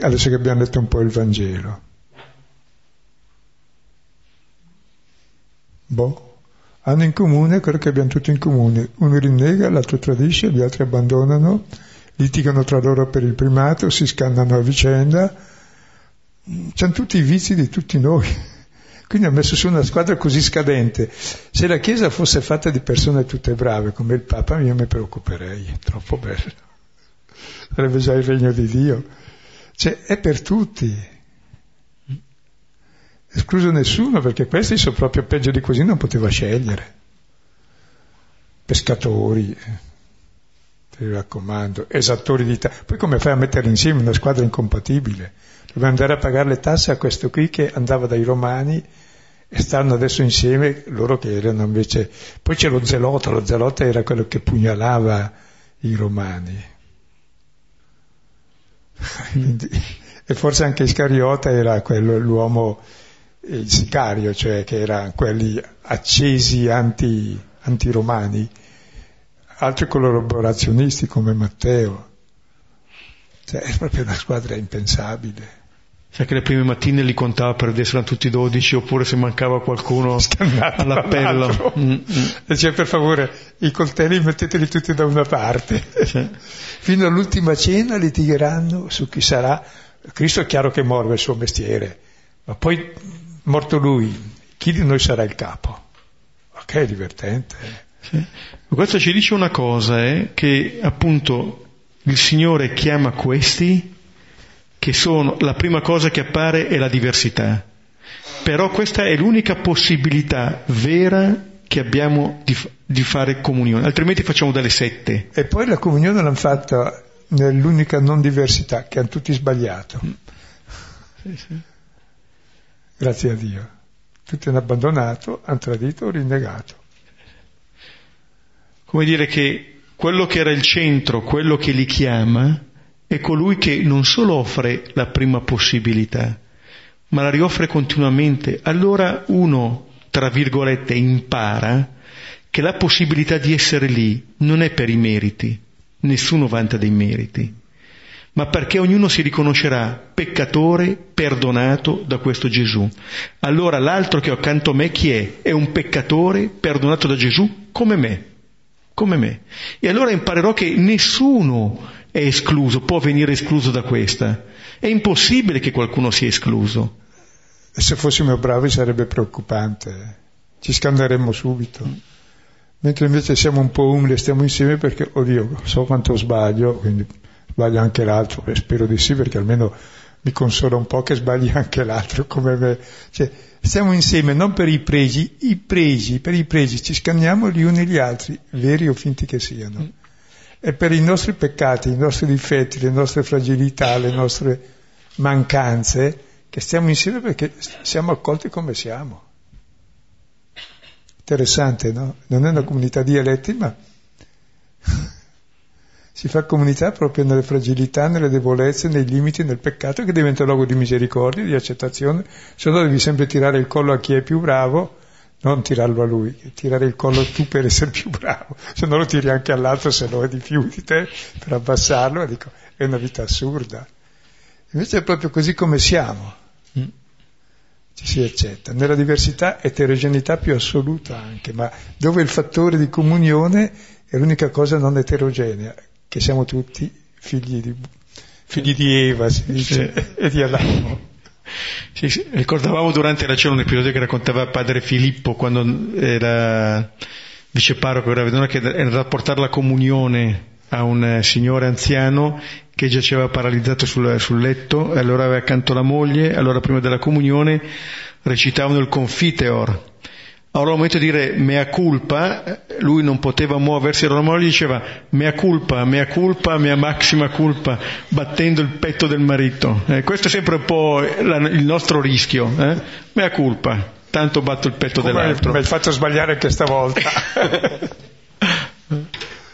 Adesso che abbiamo letto un po' il Vangelo. Boh, hanno in comune quello che abbiamo tutti in comune: uno rinnega, l'altro tradisce, gli altri abbandonano, litigano tra loro per il primato, si scannano a vicenda, c'hanno tutti i vizi di tutti noi. Quindi ha messo su una squadra così scadente. Se la Chiesa fosse fatta di persone tutte brave come il Papa, io mi preoccuperei, è troppo bello, sarebbe già il regno di Dio. Cioè, è per tutti, escluso nessuno, perché questi sono proprio peggio di così, non poteva scegliere. Pescatori, eh. ti raccomando, esattori di tasse. Poi come fai a mettere insieme una squadra incompatibile? Doveva andare a pagare le tasse a questo qui che andava dai Romani, e stanno adesso insieme loro che erano invece... Poi c'è lo zelota, lo zelota era quello che pugnalava i Romani. E forse anche Iscariota era quello, l'uomo... il sicario, cioè che erano quelli accesi anti, antiromani, altri collaborazionisti come Matteo. Cioè, è proprio una squadra impensabile. Sai che le prime mattine li contava per vedere se erano tutti dodici, oppure se mancava qualcuno all'appello. Mm, mm. E cioè, per favore, i coltelli metteteli tutti da una parte. Sì. Fino all'ultima cena litigheranno su chi sarà. Cristo è chiaro che morve il suo mestiere, ma poi... morto lui, chi di noi sarà il capo? Ok, è divertente. Sì. Questo ci dice una cosa, eh, che appunto il Signore chiama questi, che sono, la prima cosa che appare è la diversità, però questa è l'unica possibilità vera che abbiamo di, di fare comunione, altrimenti facciamo delle sette. E poi la comunione l'hanno fatta nell'unica non diversità, che hanno tutti sbagliato. Sì, sì. Grazie a Dio. Tutti hanno abbandonato, hanno tradito, rinnegato. Come dire che quello che era il centro, quello che li chiama, è colui che non solo offre la prima possibilità, ma la rioffre continuamente. Allora uno, tra virgolette, impara che la possibilità di essere lì non è per i meriti, nessuno vanta dei meriti, ma perché ognuno si riconoscerà peccatore perdonato da questo Gesù. Allora l'altro che ho accanto a me chi è? È un peccatore perdonato da Gesù come me, come me. E allora imparerò che nessuno è escluso, può venire escluso da questa. È impossibile che qualcuno sia escluso. E se fossimo bravi sarebbe preoccupante, ci scanderemmo subito. Mentre invece siamo un po' umili e stiamo insieme perché, oddio, so quanto sbaglio, quindi... sbaglio anche l'altro, e spero di sì, perché almeno mi consola un po' che sbagli anche l'altro come me. Cioè, stiamo insieme non per i pregi, i pregi, per i pregi ci scanniamo gli uni e gli altri, veri o finti che siano, e per i nostri peccati, i nostri difetti, le nostre fragilità, le nostre mancanze, che stiamo insieme perché siamo accolti come siamo. Interessante, no? Non è una comunità di eletti, ma... si fa comunità proprio nelle fragilità, nelle debolezze, nei limiti, nel peccato, che diventa luogo di misericordia, di accettazione. Se no devi sempre tirare il collo a chi è più bravo, non tirarlo a lui, tirare il collo tu per essere più bravo, se no lo tiri anche all'altro, se no è di più di te, per abbassarlo. Dico, è una vita assurda. Invece è proprio così come siamo, ci si accetta, nella diversità, eterogeneità più assoluta anche, ma dove il fattore di comunione è l'unica cosa non eterogenea, che siamo tutti figli di, figli di Eva, si dice, e di Adamo. Sì, sì. Ricordavamo durante la cena un episodio che raccontava padre Filippo quando era viceparroco, era vedova, che era da portare la comunione a un signore anziano che giaceva paralizzato sul, sul letto, e allora aveva accanto la moglie, allora prima della comunione recitavano il confiteor. Allora al momento di dire mea culpa, lui non poteva muoversi, allora la moglie diceva mea culpa, mea culpa, mea maxima culpa, battendo il petto del marito. Eh, questo è sempre un po' la, il nostro rischio, eh? Mea culpa, tanto batto il petto come dell'altro. Me il faccio sbagliare anche stavolta.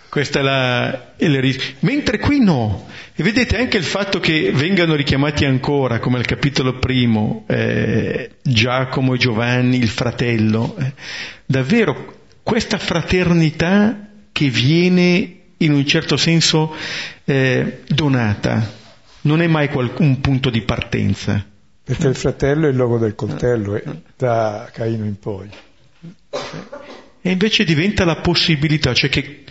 Questa è la, è la rischio. Mentre qui no. E vedete anche il fatto che vengano richiamati ancora, come al capitolo primo, eh, Giacomo e Giovanni, il fratello. Eh, davvero, questa fraternità che viene in un certo senso eh, donata, non è mai qual- un punto di partenza. Perché il fratello è il logo del coltello, eh, da Caino in poi. E invece diventa la possibilità, cioè che...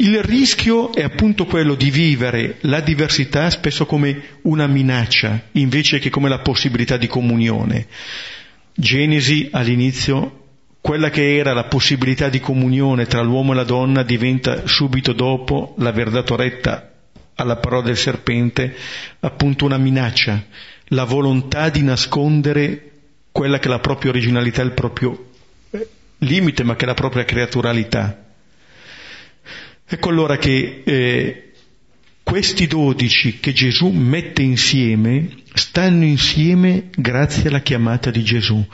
Il rischio è appunto quello di vivere la diversità spesso come una minaccia, invece che come la possibilità di comunione. Genesi all'inizio, quella che era la possibilità di comunione tra l'uomo e la donna diventa subito dopo l'aver dato retta alla parola del serpente, appunto una minaccia, la volontà di nascondere quella che è la propria originalità, il proprio limite, ma che è la propria creaturalità. Ecco allora che eh, questi dodici che Gesù mette insieme stanno insieme grazie alla chiamata di Gesù.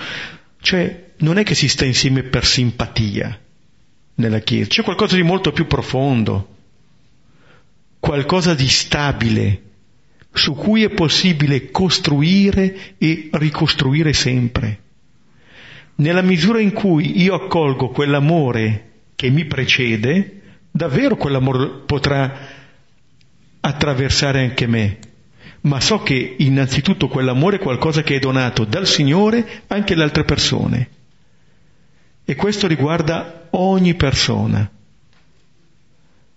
Cioè non è che si sta insieme per simpatia nella Chiesa, c'è qualcosa di molto più profondo, qualcosa di stabile su cui è possibile costruire e ricostruire sempre. Nella misura in cui io accolgo quell'amore che mi precede, davvero quell'amore potrà attraversare anche me, ma so che innanzitutto quell'amore è qualcosa che è donato dal Signore anche alle altre persone, e questo riguarda ogni persona.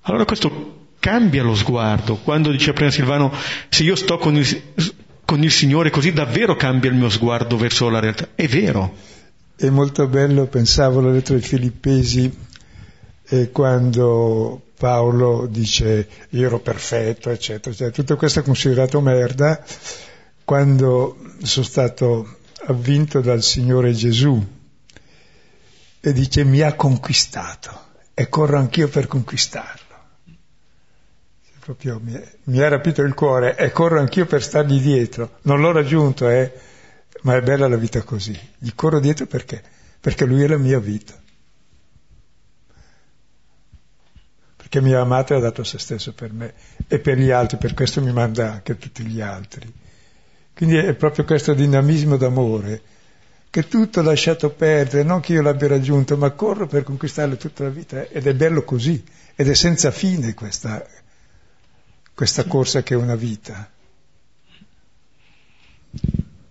Allora questo cambia lo sguardo. Quando dice prima Silvano, se io sto con il, con il Signore così, davvero cambia il mio sguardo verso la realtà, è vero. È molto bello, pensavo alla lettera ai Filippesi, e quando Paolo dice io ero perfetto, eccetera, eccetera, tutto questo è considerato merda, quando sono stato avvinto dal Signore Gesù e dice mi ha conquistato e corro anch'io per conquistarlo. Proprio mi, mi ha rapito il cuore e corro anch'io per stargli dietro. Non l'ho raggiunto, eh, ma è bella la vita così. Gli corro dietro perché? Perché lui è la mia vita. Che mi ha amato e ha dato se stesso per me e per gli altri, per questo mi manda anche tutti gli altri. Quindi è proprio questo dinamismo d'amore, che tutto ho lasciato perdere, non che io l'abbia raggiunto, ma corro per conquistarlo tutta la vita, ed è bello così, ed è senza fine questa, questa corsa che è una vita.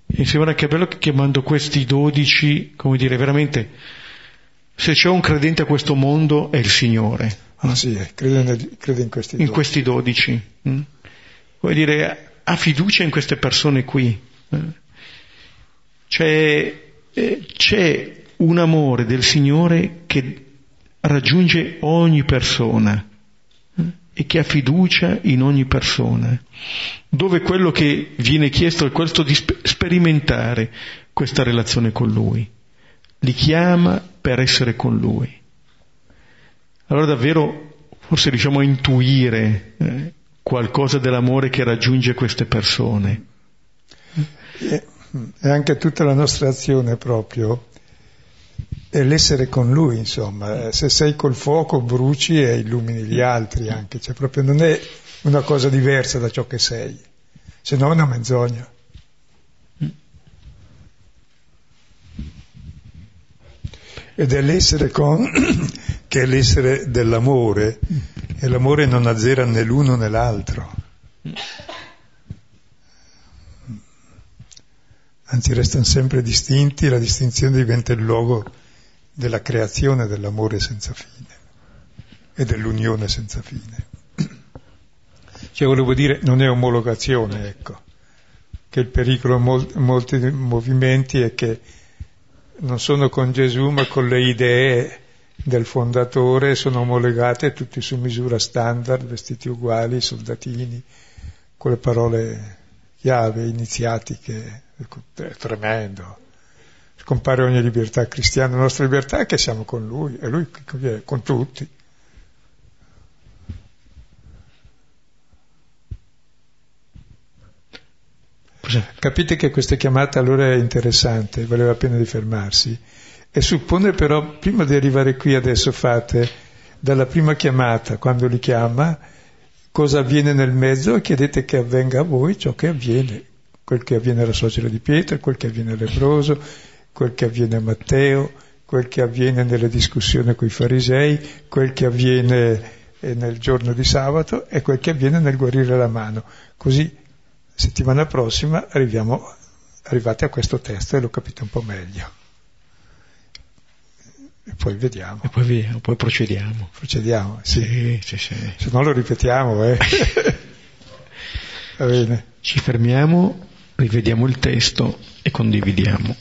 Mi sembra anche bello che chiamando questi dodici, come dire, veramente, se c'è un credente a questo mondo è il Signore. Ah, sì, credo in, credo in questi dodici. In questi dodici. Hm? Vuol dire, ha fiducia in queste persone qui. C'è, c'è un amore del Signore che raggiunge ogni persona e che ha fiducia in ogni persona. Dove quello che viene chiesto è questo di sperimentare questa relazione con Lui. Li chiama per essere con Lui. Allora davvero forse riusciamo a intuire eh, qualcosa dell'amore che raggiunge queste persone. E, e anche tutta la nostra azione proprio è l'essere con Lui, insomma. Se sei col fuoco bruci e illumini gli altri anche, cioè proprio non è una cosa diversa da ciò che sei, se no è una menzogna. Ed è l'essere con... che è l'essere dell'amore, e l'amore non azzera né l'uno né l'altro, anzi restano sempre distinti, la distinzione diventa il luogo della creazione dell'amore senza fine e dell'unione senza fine. cioè volevo dire non è omologazione, ecco, che il pericolo in mol- molti movimenti è che non sono con Gesù ma con le idee del fondatore, sono omologate tutti su misura standard, vestiti uguali, soldatini, con le parole chiave, iniziatiche, è tremendo. Scompare ogni libertà cristiana, la nostra libertà è che siamo con Lui, e Lui è con tutti. Capite che questa chiamata allora è interessante, valeva la pena di fermarsi. E suppone però, prima di arrivare qui adesso fate, dalla prima chiamata, quando li chiama, cosa avviene nel mezzo e chiedete che avvenga a voi ciò che avviene, quel che avviene alla suocera di Pietro, quel che avviene al leproso, quel che avviene a Matteo, quel che avviene nelle discussioni con i farisei, quel che avviene nel giorno di sabato e quel che avviene nel guarire la mano. Così settimana prossima arriviamo, arrivate a questo testo e lo capite un po' meglio. E poi vediamo. E poi, via, poi procediamo. Procediamo, sì. Sì, sì, sì. Se no lo ripetiamo, eh. Va bene. Ci fermiamo, rivediamo il testo e condividiamo.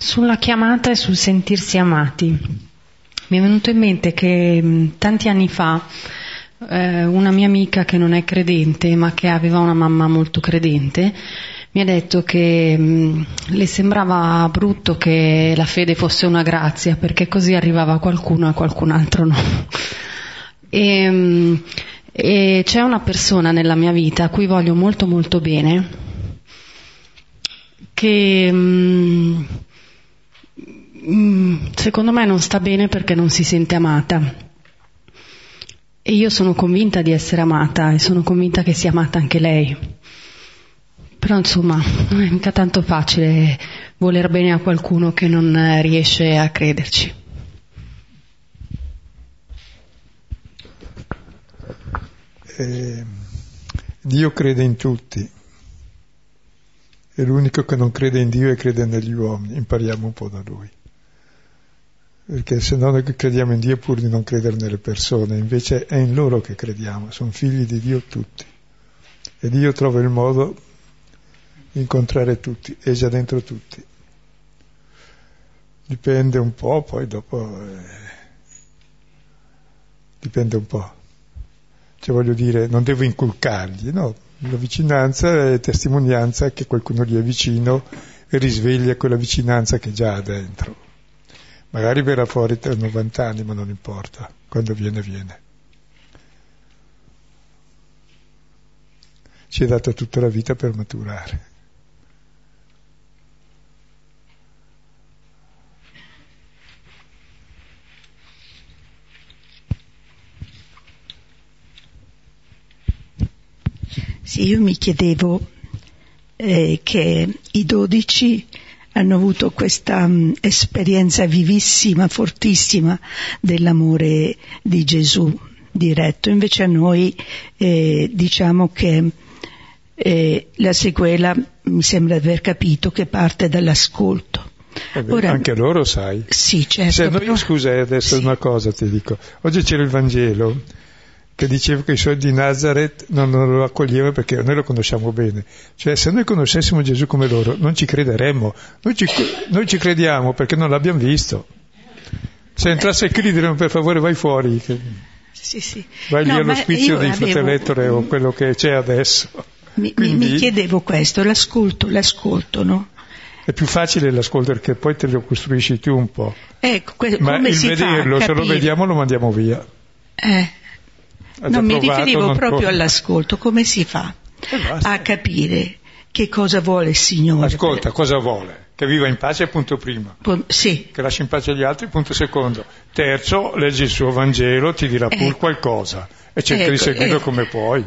Sulla chiamata e sul sentirsi amati. Mi è venuto in mente che tanti anni fa eh, una mia amica che non è credente ma che aveva una mamma molto credente mi ha detto che mh, le sembrava brutto che la fede fosse una grazia, perché così arrivava qualcuno a qualcun altro no. e, mh, e c'è una persona nella mia vita a cui voglio molto molto bene, che mh, secondo me non sta bene perché non si sente amata, e io sono convinta di essere amata e sono convinta che sia amata anche lei, però insomma non è mica tanto facile voler bene a qualcuno che non riesce a crederci. eh, Dio crede in tutti, è l'unico che non crede in Dio e crede negli uomini, impariamo un po' da Lui, perché se no noi crediamo in Dio pur di non credere nelle persone, invece è in loro che crediamo, sono figli di Dio tutti, e Dio trova il modo di incontrare tutti, è già dentro tutti. Dipende un po', poi dopo eh, dipende un po', cioè voglio dire, non devo inculcargli, no, la vicinanza è testimonianza che qualcuno gli è vicino e risveglia quella vicinanza che già ha dentro. Magari verrà fuori tra novanta anni, ma non importa, quando viene, viene. Ci è data tutta la vita per maturare. Sì, io mi chiedevo eh, che i dodici hanno avuto questa um, esperienza vivissima, fortissima dell'amore di Gesù diretto, invece a noi eh, diciamo che eh, la sequela mi sembra di aver capito che parte dall'ascolto. Eh beh, ora, anche loro sai. Sì, certo. Se noi, però... Scusa, adesso sì. Una cosa ti dico. Oggi c'era il Vangelo che diceva che i suoi di Nazareth non lo accoglievano perché noi lo conosciamo bene. Cioè, se noi conoscessimo Gesù come loro, non ci crederemmo. Noi ci, noi ci crediamo perché non l'abbiamo visto. Se entrasse a credere, per favore, vai fuori. Sì, sì. Vai no, lì all'ospizio dei fratelli Ettore o quello che c'è adesso. Mi, Quindi, mi chiedevo questo, l'ascolto, l'ascolto, no? È più facile l'ascolto perché poi te lo costruisci tu un po'. Ecco, que- Ma come il si vederlo, fa se lo vediamo, lo mandiamo via. Eh... No, mi provato, riferivo proprio può... all'ascolto, come si fa a capire che cosa vuole il Signore? Ascolta, cosa vuole? Che viva in pace, punto primo. P- sì. Che lasci in pace gli altri, punto secondo. Terzo, leggi il suo Vangelo, ti dirà eh. pur qualcosa. e cerca ecco, di seguirlo ecco. come puoi.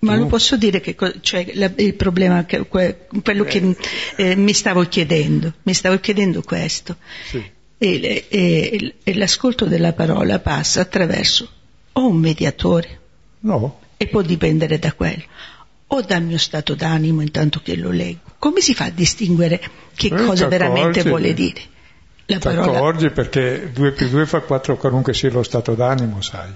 Ma lo posso dire che cioè, la, il problema, che, quello che eh, mi stavo chiedendo, mi stavo chiedendo questo, sì. e, e, e l'ascolto della parola passa attraverso o un mediatore, no. e può dipendere da quello, o dal mio stato d'animo intanto che lo leggo. Come si fa a distinguere che eh, cosa veramente vuole dire la parola? Ti accorgi perché due più due fa quattro qualunque sia lo stato d'animo, sai.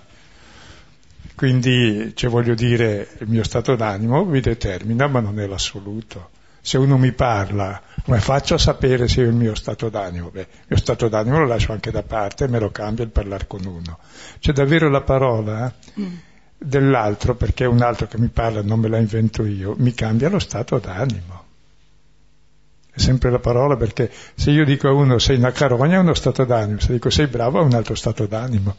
Quindi, cioè, voglio dire, il mio stato d'animo mi determina, ma non è l'assoluto. Se uno mi parla, come faccio a sapere se è il mio stato d'animo? Beh, il mio stato d'animo lo lascio anche da parte e me lo cambio il parlare con uno. C'è davvero la parola mm. dell'altro, perché un altro che mi parla non me la invento io, mi cambia lo stato d'animo. È sempre la parola, perché se io dico a uno sei una carogna è uno stato d'animo, se dico sei bravo è un altro stato d'animo.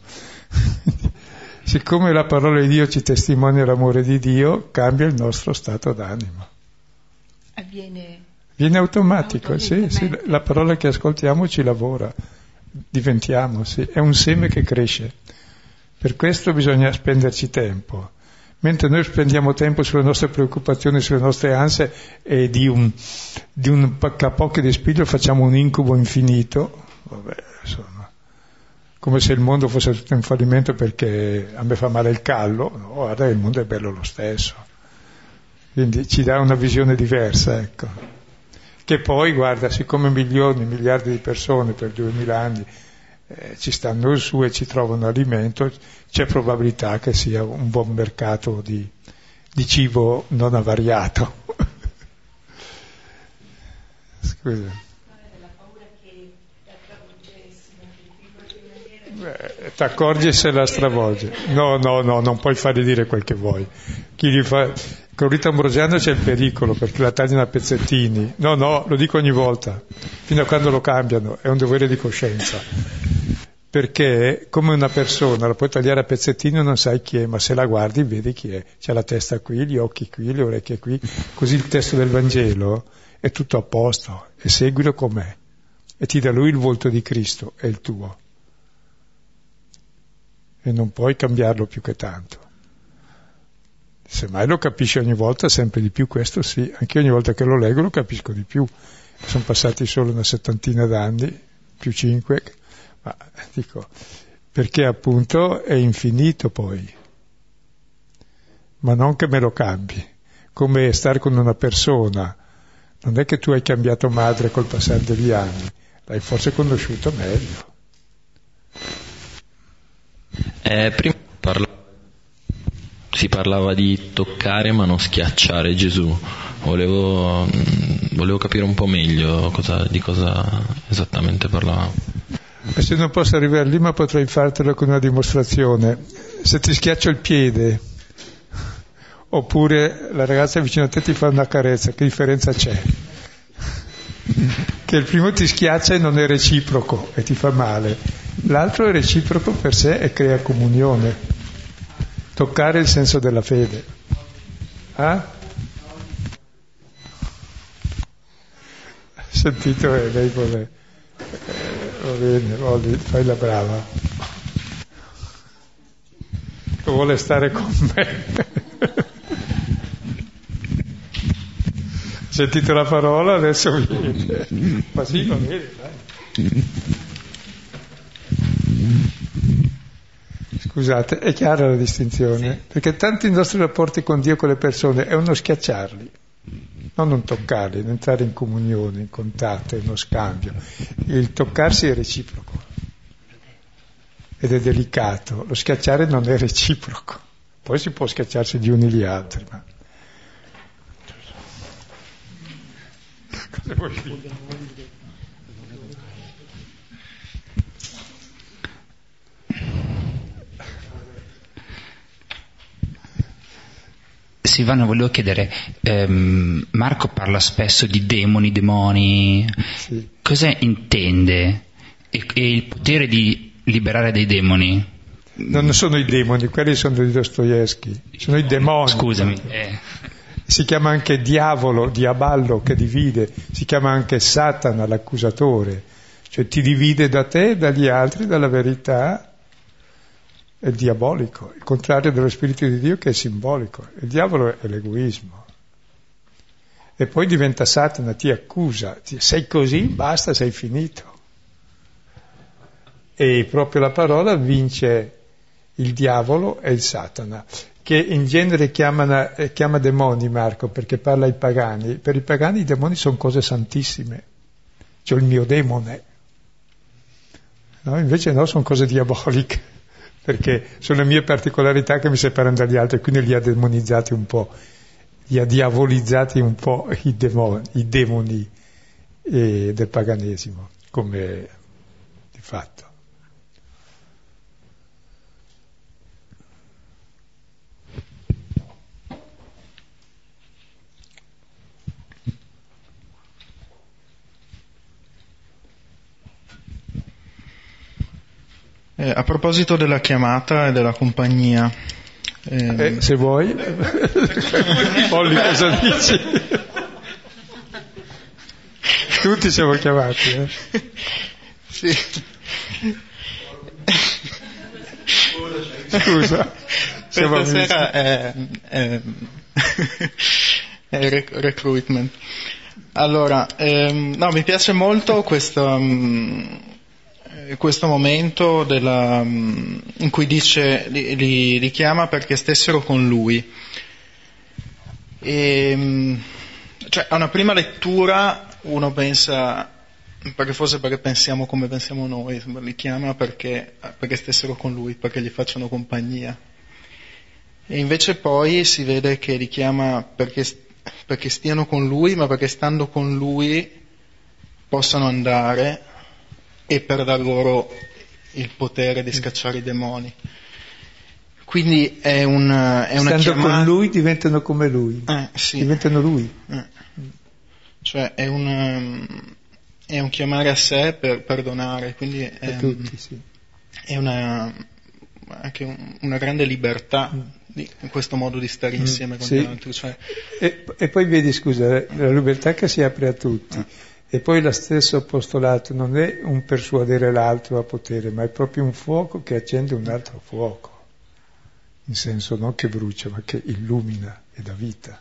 Siccome la parola di Dio ci testimonia l'amore di Dio, cambia il nostro stato d'animo. Avviene... Viene automatico, sì, sì, la parola che ascoltiamo ci lavora, diventiamo, sì, è un seme che cresce. Per questo bisogna spenderci tempo. Mentre noi spendiamo tempo sulle nostre preoccupazioni, sulle nostre ansie, e di un, di un capoche di spiglio facciamo un incubo infinito, vabbè, insomma. Come se il mondo fosse tutto un fallimento perché a me fa male il callo, no, guarda che il mondo è bello lo stesso. Quindi ci dà una visione diversa, ecco. Che poi, guarda, siccome milioni, miliardi di persone per duemila anni eh, ci stanno su e ci trovano alimento, c'è probabilità che sia un buon mercato di, di cibo non avariato. Scusa. Ti accorgi se la stravolge. No, no, no, non puoi fargli dire quel che vuoi. Chi gli fa... Con Rita Ambrosiana c'è il pericolo perché la tagliano a pezzettini. No, no, lo dico ogni volta, fino a quando lo cambiano, è un dovere di coscienza. Perché come una persona la puoi tagliare a pezzettini e non sai chi è, ma se la guardi vedi chi è. C'ha la testa qui, gli occhi qui, le orecchie qui. Così il testo del Vangelo è tutto a posto e seguilo com'è. E ti dà lui il volto di Cristo, è il tuo. E non puoi cambiarlo più che tanto. Semmai lo capisci ogni volta sempre di più, questo sì, anche ogni volta che lo leggo lo capisco di più. Sono passati solo una settantina d'anni, più cinque, ma dico, perché appunto è infinito poi. Ma non che me lo cambi, come stare con una persona. Non è che tu hai cambiato madre col passare degli anni, l'hai forse conosciuto meglio. Eh, prima parla... si parlava di toccare ma non schiacciare Gesù. Volevo, mh, volevo capire un po' meglio cosa, di cosa esattamente parlavamo. E se non posso arrivare lì, ma potrei fartelo con una dimostrazione. Se ti schiaccio il piede, oppure la ragazza vicino a te ti fa una carezza, che differenza c'è? Che il primo ti schiaccia e non è reciproco e ti fa male, l'altro è reciproco per sé e crea comunione. Toccare il senso della fede, eh? Sentito eh, lei vuole eh, va bene, vuole, fai la brava, vuole stare con me. Sentito la parola, adesso viene. Ma sì, va bene, dai. Scusate, è chiara la distinzione? Sì. Perché tanti i nostri rapporti con Dio, con le persone, è uno schiacciarli, non un toccarli, un entrare in comunione, in contatto, in uno scambio. Il toccarsi è reciproco ed è delicato, lo schiacciare non è reciproco. Poi si può schiacciarsi gli uni gli altri, ma... Silvano, volevo chiedere, ehm, Marco parla spesso di demoni, demoni, sì. Cosa intende? E, e il potere di liberare dei demoni? Non sono i demoni, quelli sono di Dostoevsky, sono i demoni. Scusami, eh. Si chiama anche diavolo, diaballo, che divide, si chiama anche Satana, l'accusatore, cioè ti divide da te, dagli altri, dalla verità, è diabolico, il contrario dello Spirito di Dio che è simbolico. Il diavolo è l'egoismo. E poi diventa Satana, ti accusa, ti, sei così, basta, sei finito. E proprio la parola vince il diavolo e il Satana, che in genere chiamano, chiama demoni Marco, perché parla ai pagani. Per i pagani i demoni sono cose santissime, cioè il mio demone. No, invece no, sono cose diaboliche, perché sono le mie particolarità che mi separano dagli altri, quindi li ha demonizzati un po', li ha diavolizzati un po' i demoni, i demoni eh, del paganesimo, come di fatto. Eh, a proposito della chiamata e della compagnia, ehm... eh, se vuoi, Polli, cosa dici? Tutti siamo chiamati, eh? Sì. Scusa. Questa sera è, è, è rec- recruitment. Allora, ehm, no, mi piace molto questo. Um, questo momento della, in cui dice, li, li, li chiama perché stessero con lui. E, cioè, a una prima lettura uno pensa, perché forse perché pensiamo come pensiamo noi, li chiama perché, perché stessero con lui, perché gli facciano compagnia. E invece poi si vede che li chiama perché, perché stiano con lui, ma perché stando con lui possano andare e per dar loro il potere di scacciare i demoni. Quindi è una, è una chiamata. Stando con lui diventano come lui, eh, sì. diventano lui. Eh. Cioè è un, è un chiamare a sé per perdonare, quindi è, per tutti, sì. è una, anche un, una grande libertà mm. di, in questo modo di stare insieme mm. con sì. gli altri. Cioè... E, e poi vedi, scusa, la libertà che si apre a tutti. Eh. E poi lo stesso apostolato non è un persuadere l'altro a potere, ma è proprio un fuoco che accende un altro fuoco, in senso non che brucia, ma che illumina e dà vita.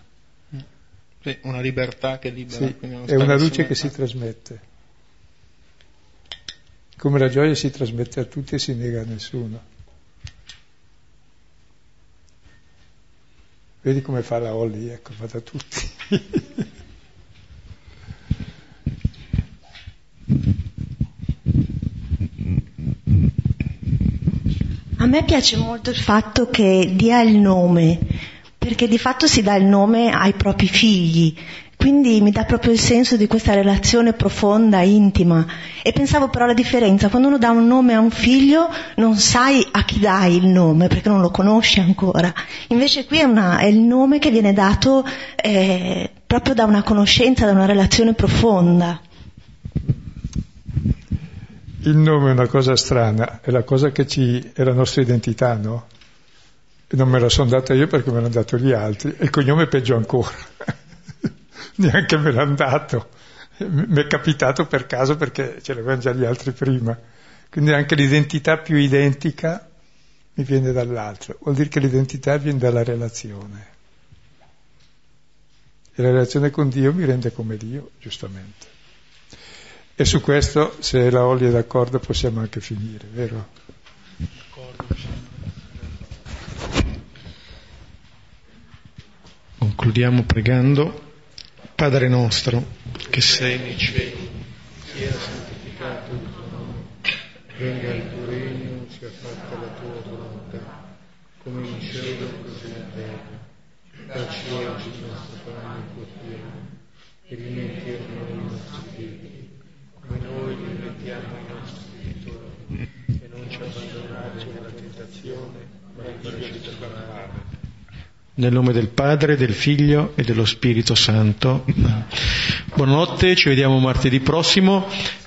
Sì, una libertà che libera. Sì, è una luce che si trasmette. Come la gioia si trasmette a tutti e si nega a nessuno. Vedi come fa la Olli, ecco, fa da tutti. A me piace molto il fatto che dia il nome, perché di fatto si dà il nome ai propri figli, quindi mi dà proprio il senso di questa relazione profonda, intima. E pensavo però alla differenza, quando uno dà un nome a un figlio non sai a chi dai il nome, perché non lo conosci ancora. Invece qui è, una, è il nome che viene dato eh, proprio da una conoscenza, da una relazione profonda. Il nome è una cosa strana, è la cosa che ci è la nostra identità, no? E non me la sono data io perché me l'hanno dato gli altri, e il cognome è peggio ancora, neanche me l'hanno dato, mi è capitato per caso perché ce l'avevano già gli altri prima. Quindi anche l'identità più identica mi viene dall'altro, vuol dire che l'identità viene dalla relazione, e la relazione con Dio mi rende come Dio, giustamente. E su questo, se la Olli è d'accordo, possiamo anche finire, vero? D'accordo. Concludiamo pregando. Padre nostro, che sei nei cieli, sia santificato il tuo nome, venga il tuo regno, sia fatta la tua volontà, come in cielo così in terra. Dacci oggi il nostro pane quotidiano, e rimetti a noi i nostri debiti, come noi rimettiamo i nostri debitori, e non ci abbandonare nella tentazione, ma liberaci dal male. Nel nome del Padre, del Figlio e dello Spirito Santo. Buonanotte, ci vediamo martedì prossimo.